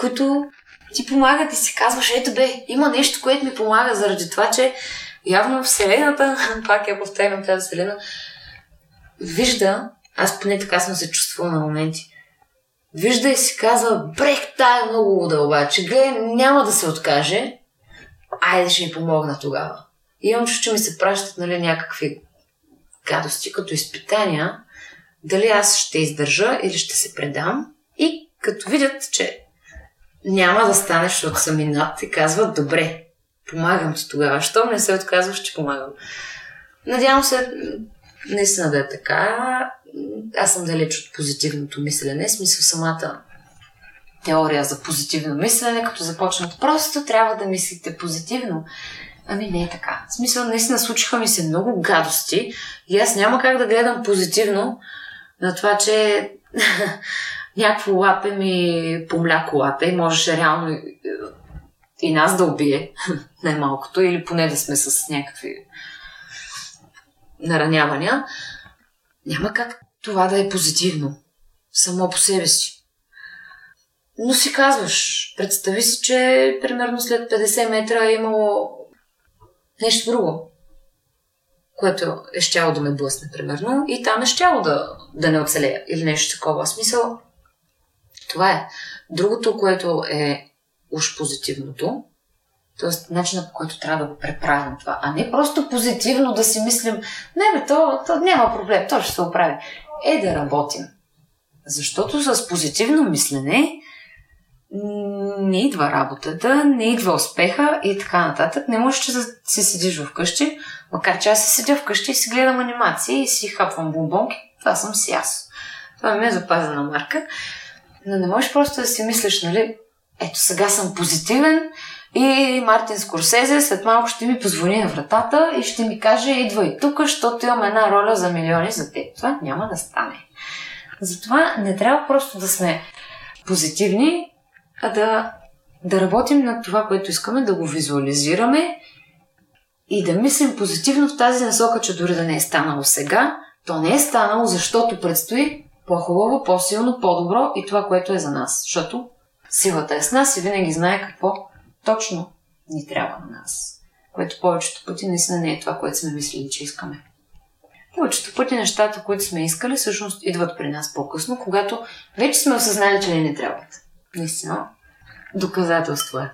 които ти помагат и си казваш, ето бе, има нещо, което ми помага заради това, че явно Вселената, пак я повтарям тази Вселена, вижда, аз поне така съм се чувствала на моменти, вижда и си казва, брех, тая е много луда, обаче, гледай, няма да се откаже, айде ще ми помогна тогава. И имам чувство, че ми се пращат, нали, някакви гадости, като изпитания, дали аз ще издържа или ще се предам. И като видят, че няма да станеш, защото съм и над, и казват, добре, помагам ти тогава. Щом не се отказваш, че помагам. Надявам се Наистина да е така. Аз съм далеч от позитивното мислене. Смисъл самата теория за позитивно мислене, като започнат просто трябва да мислите позитивно. Ами не е така. В смисъл, наистина случиха ми се много гадости и аз няма как да гледам позитивно на това, че някакво лапе ми помляко лапе и можеше реално и нас да убие най-малкото, или поне да сме с някакви наранявания. Няма как това да е позитивно само по себе си. Но си казваш, представи си, че примерно след петдесет метра е имало нещо друго, което е щяло да ме блъсне, примерно, и там е щяло да, да не оцелея или нещо такова. В смисъл, това е. Другото, което е уж позитивното, т.е. начинът, по който трябва да го преправим това, а не просто позитивно да си мислим, не бе, то, то няма проблем, то ще се оправи, е да работим. Защото с позитивно мислене не идва работата, не идва успеха и така нататък. Не можеш да си седиш вкъщи, макар че аз си седя вкъщи и си гледам анимации и си хапвам бомбонки. Това съм си аз. Това ми е запазена марка. Но не можеш просто да си мислиш, нали, ето сега съм позитивен и Мартин Скорсезе след малко ще ми позвони на вратата и ще ми каже, идва и тук, защото имам една роля за милиони за теб. Това няма да стане. Затова не трябва просто да сме позитивни, а да, да работим на това, което искаме, да го визуализираме и да мислим позитивно в тази насока, че дори да не е станало сега, то не е станало, защото предстои по-хубаво, по-силно, по-добро и това, което е за нас. Защото силата е с нас и винаги знае какво точно ни трябва на нас. Което повечето пъти наистина не е това, което сме мислили, че искаме. Повечето пъти нещата, които сме искали, всъщност идват при нас по-късно, когато вече сме осъзнали, че не ни трябват. Наистина, доказателство е.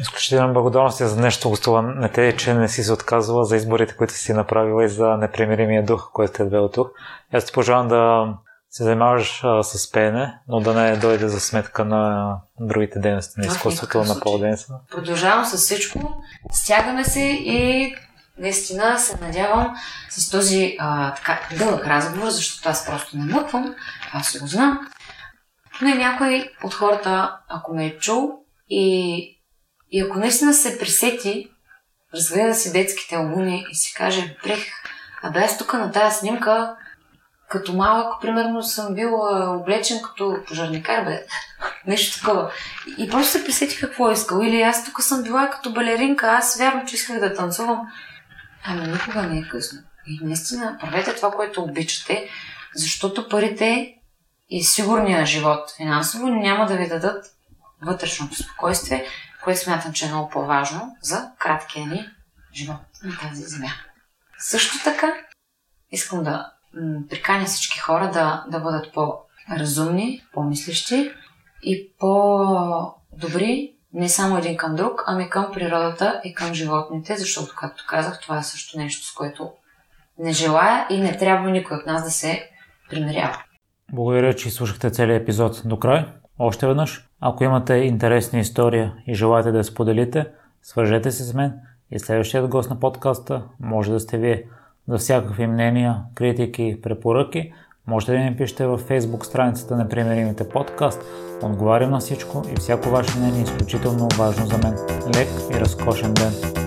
Изключително благодарност за нещо, гостувам на те, че не си се отказвала, за изборите, които си направила и за непримиримия дух, който те е довел тук. Аз ти пожелавам да се занимаваш а, с пеене, но да не дойде за сметка на другите дейности на изкуството, на поведенство. Продължавам с всичко, стягаме се и наистина се надявам с този а, така, дълъг разговор, защото аз просто не мъквам, аз си го знам. Но и някой от хората, ако ме е чул и, и ако наистина се присети, разгледа си детските албуми и си каже, брех, а бе аз тук на тази снимка, като малък, примерно, съм бил а, облечен като пожарникар, бе, нещо такова. И, и просто се присети какво е искал. Или аз тук съм била като балеринка, аз вярвам, че исках да танцувам. Ами никога не е късно. И наистина, правете това, което обичате, защото парите и сигурния живот финансово няма да ви дадат вътрешното спокойствие, което смятам, че е много по-важно за краткия ни живот на тази земя. Също така, искам да м- приканя всички хора да, да бъдат по-разумни, по-мислещи и по-добри, не само един към друг, ами към природата и към животните, защото, както казах, това е също нещо, с което не желая и не трябва никой от нас да се примирява. Благодаря, че слушахте целият епизод до край. Още веднъж, ако имате интересна история и желаете да я споделите, свържете се с мен и следващият гост на подкаста може да сте вие. За всякакви мнения, критики, препоръки, можете да ми пишете във Facebook страницата на Непримиримите подкаст. Отговарям на всичко и всяко ваше мнение е изключително важно за мен. Лек и разкошен ден!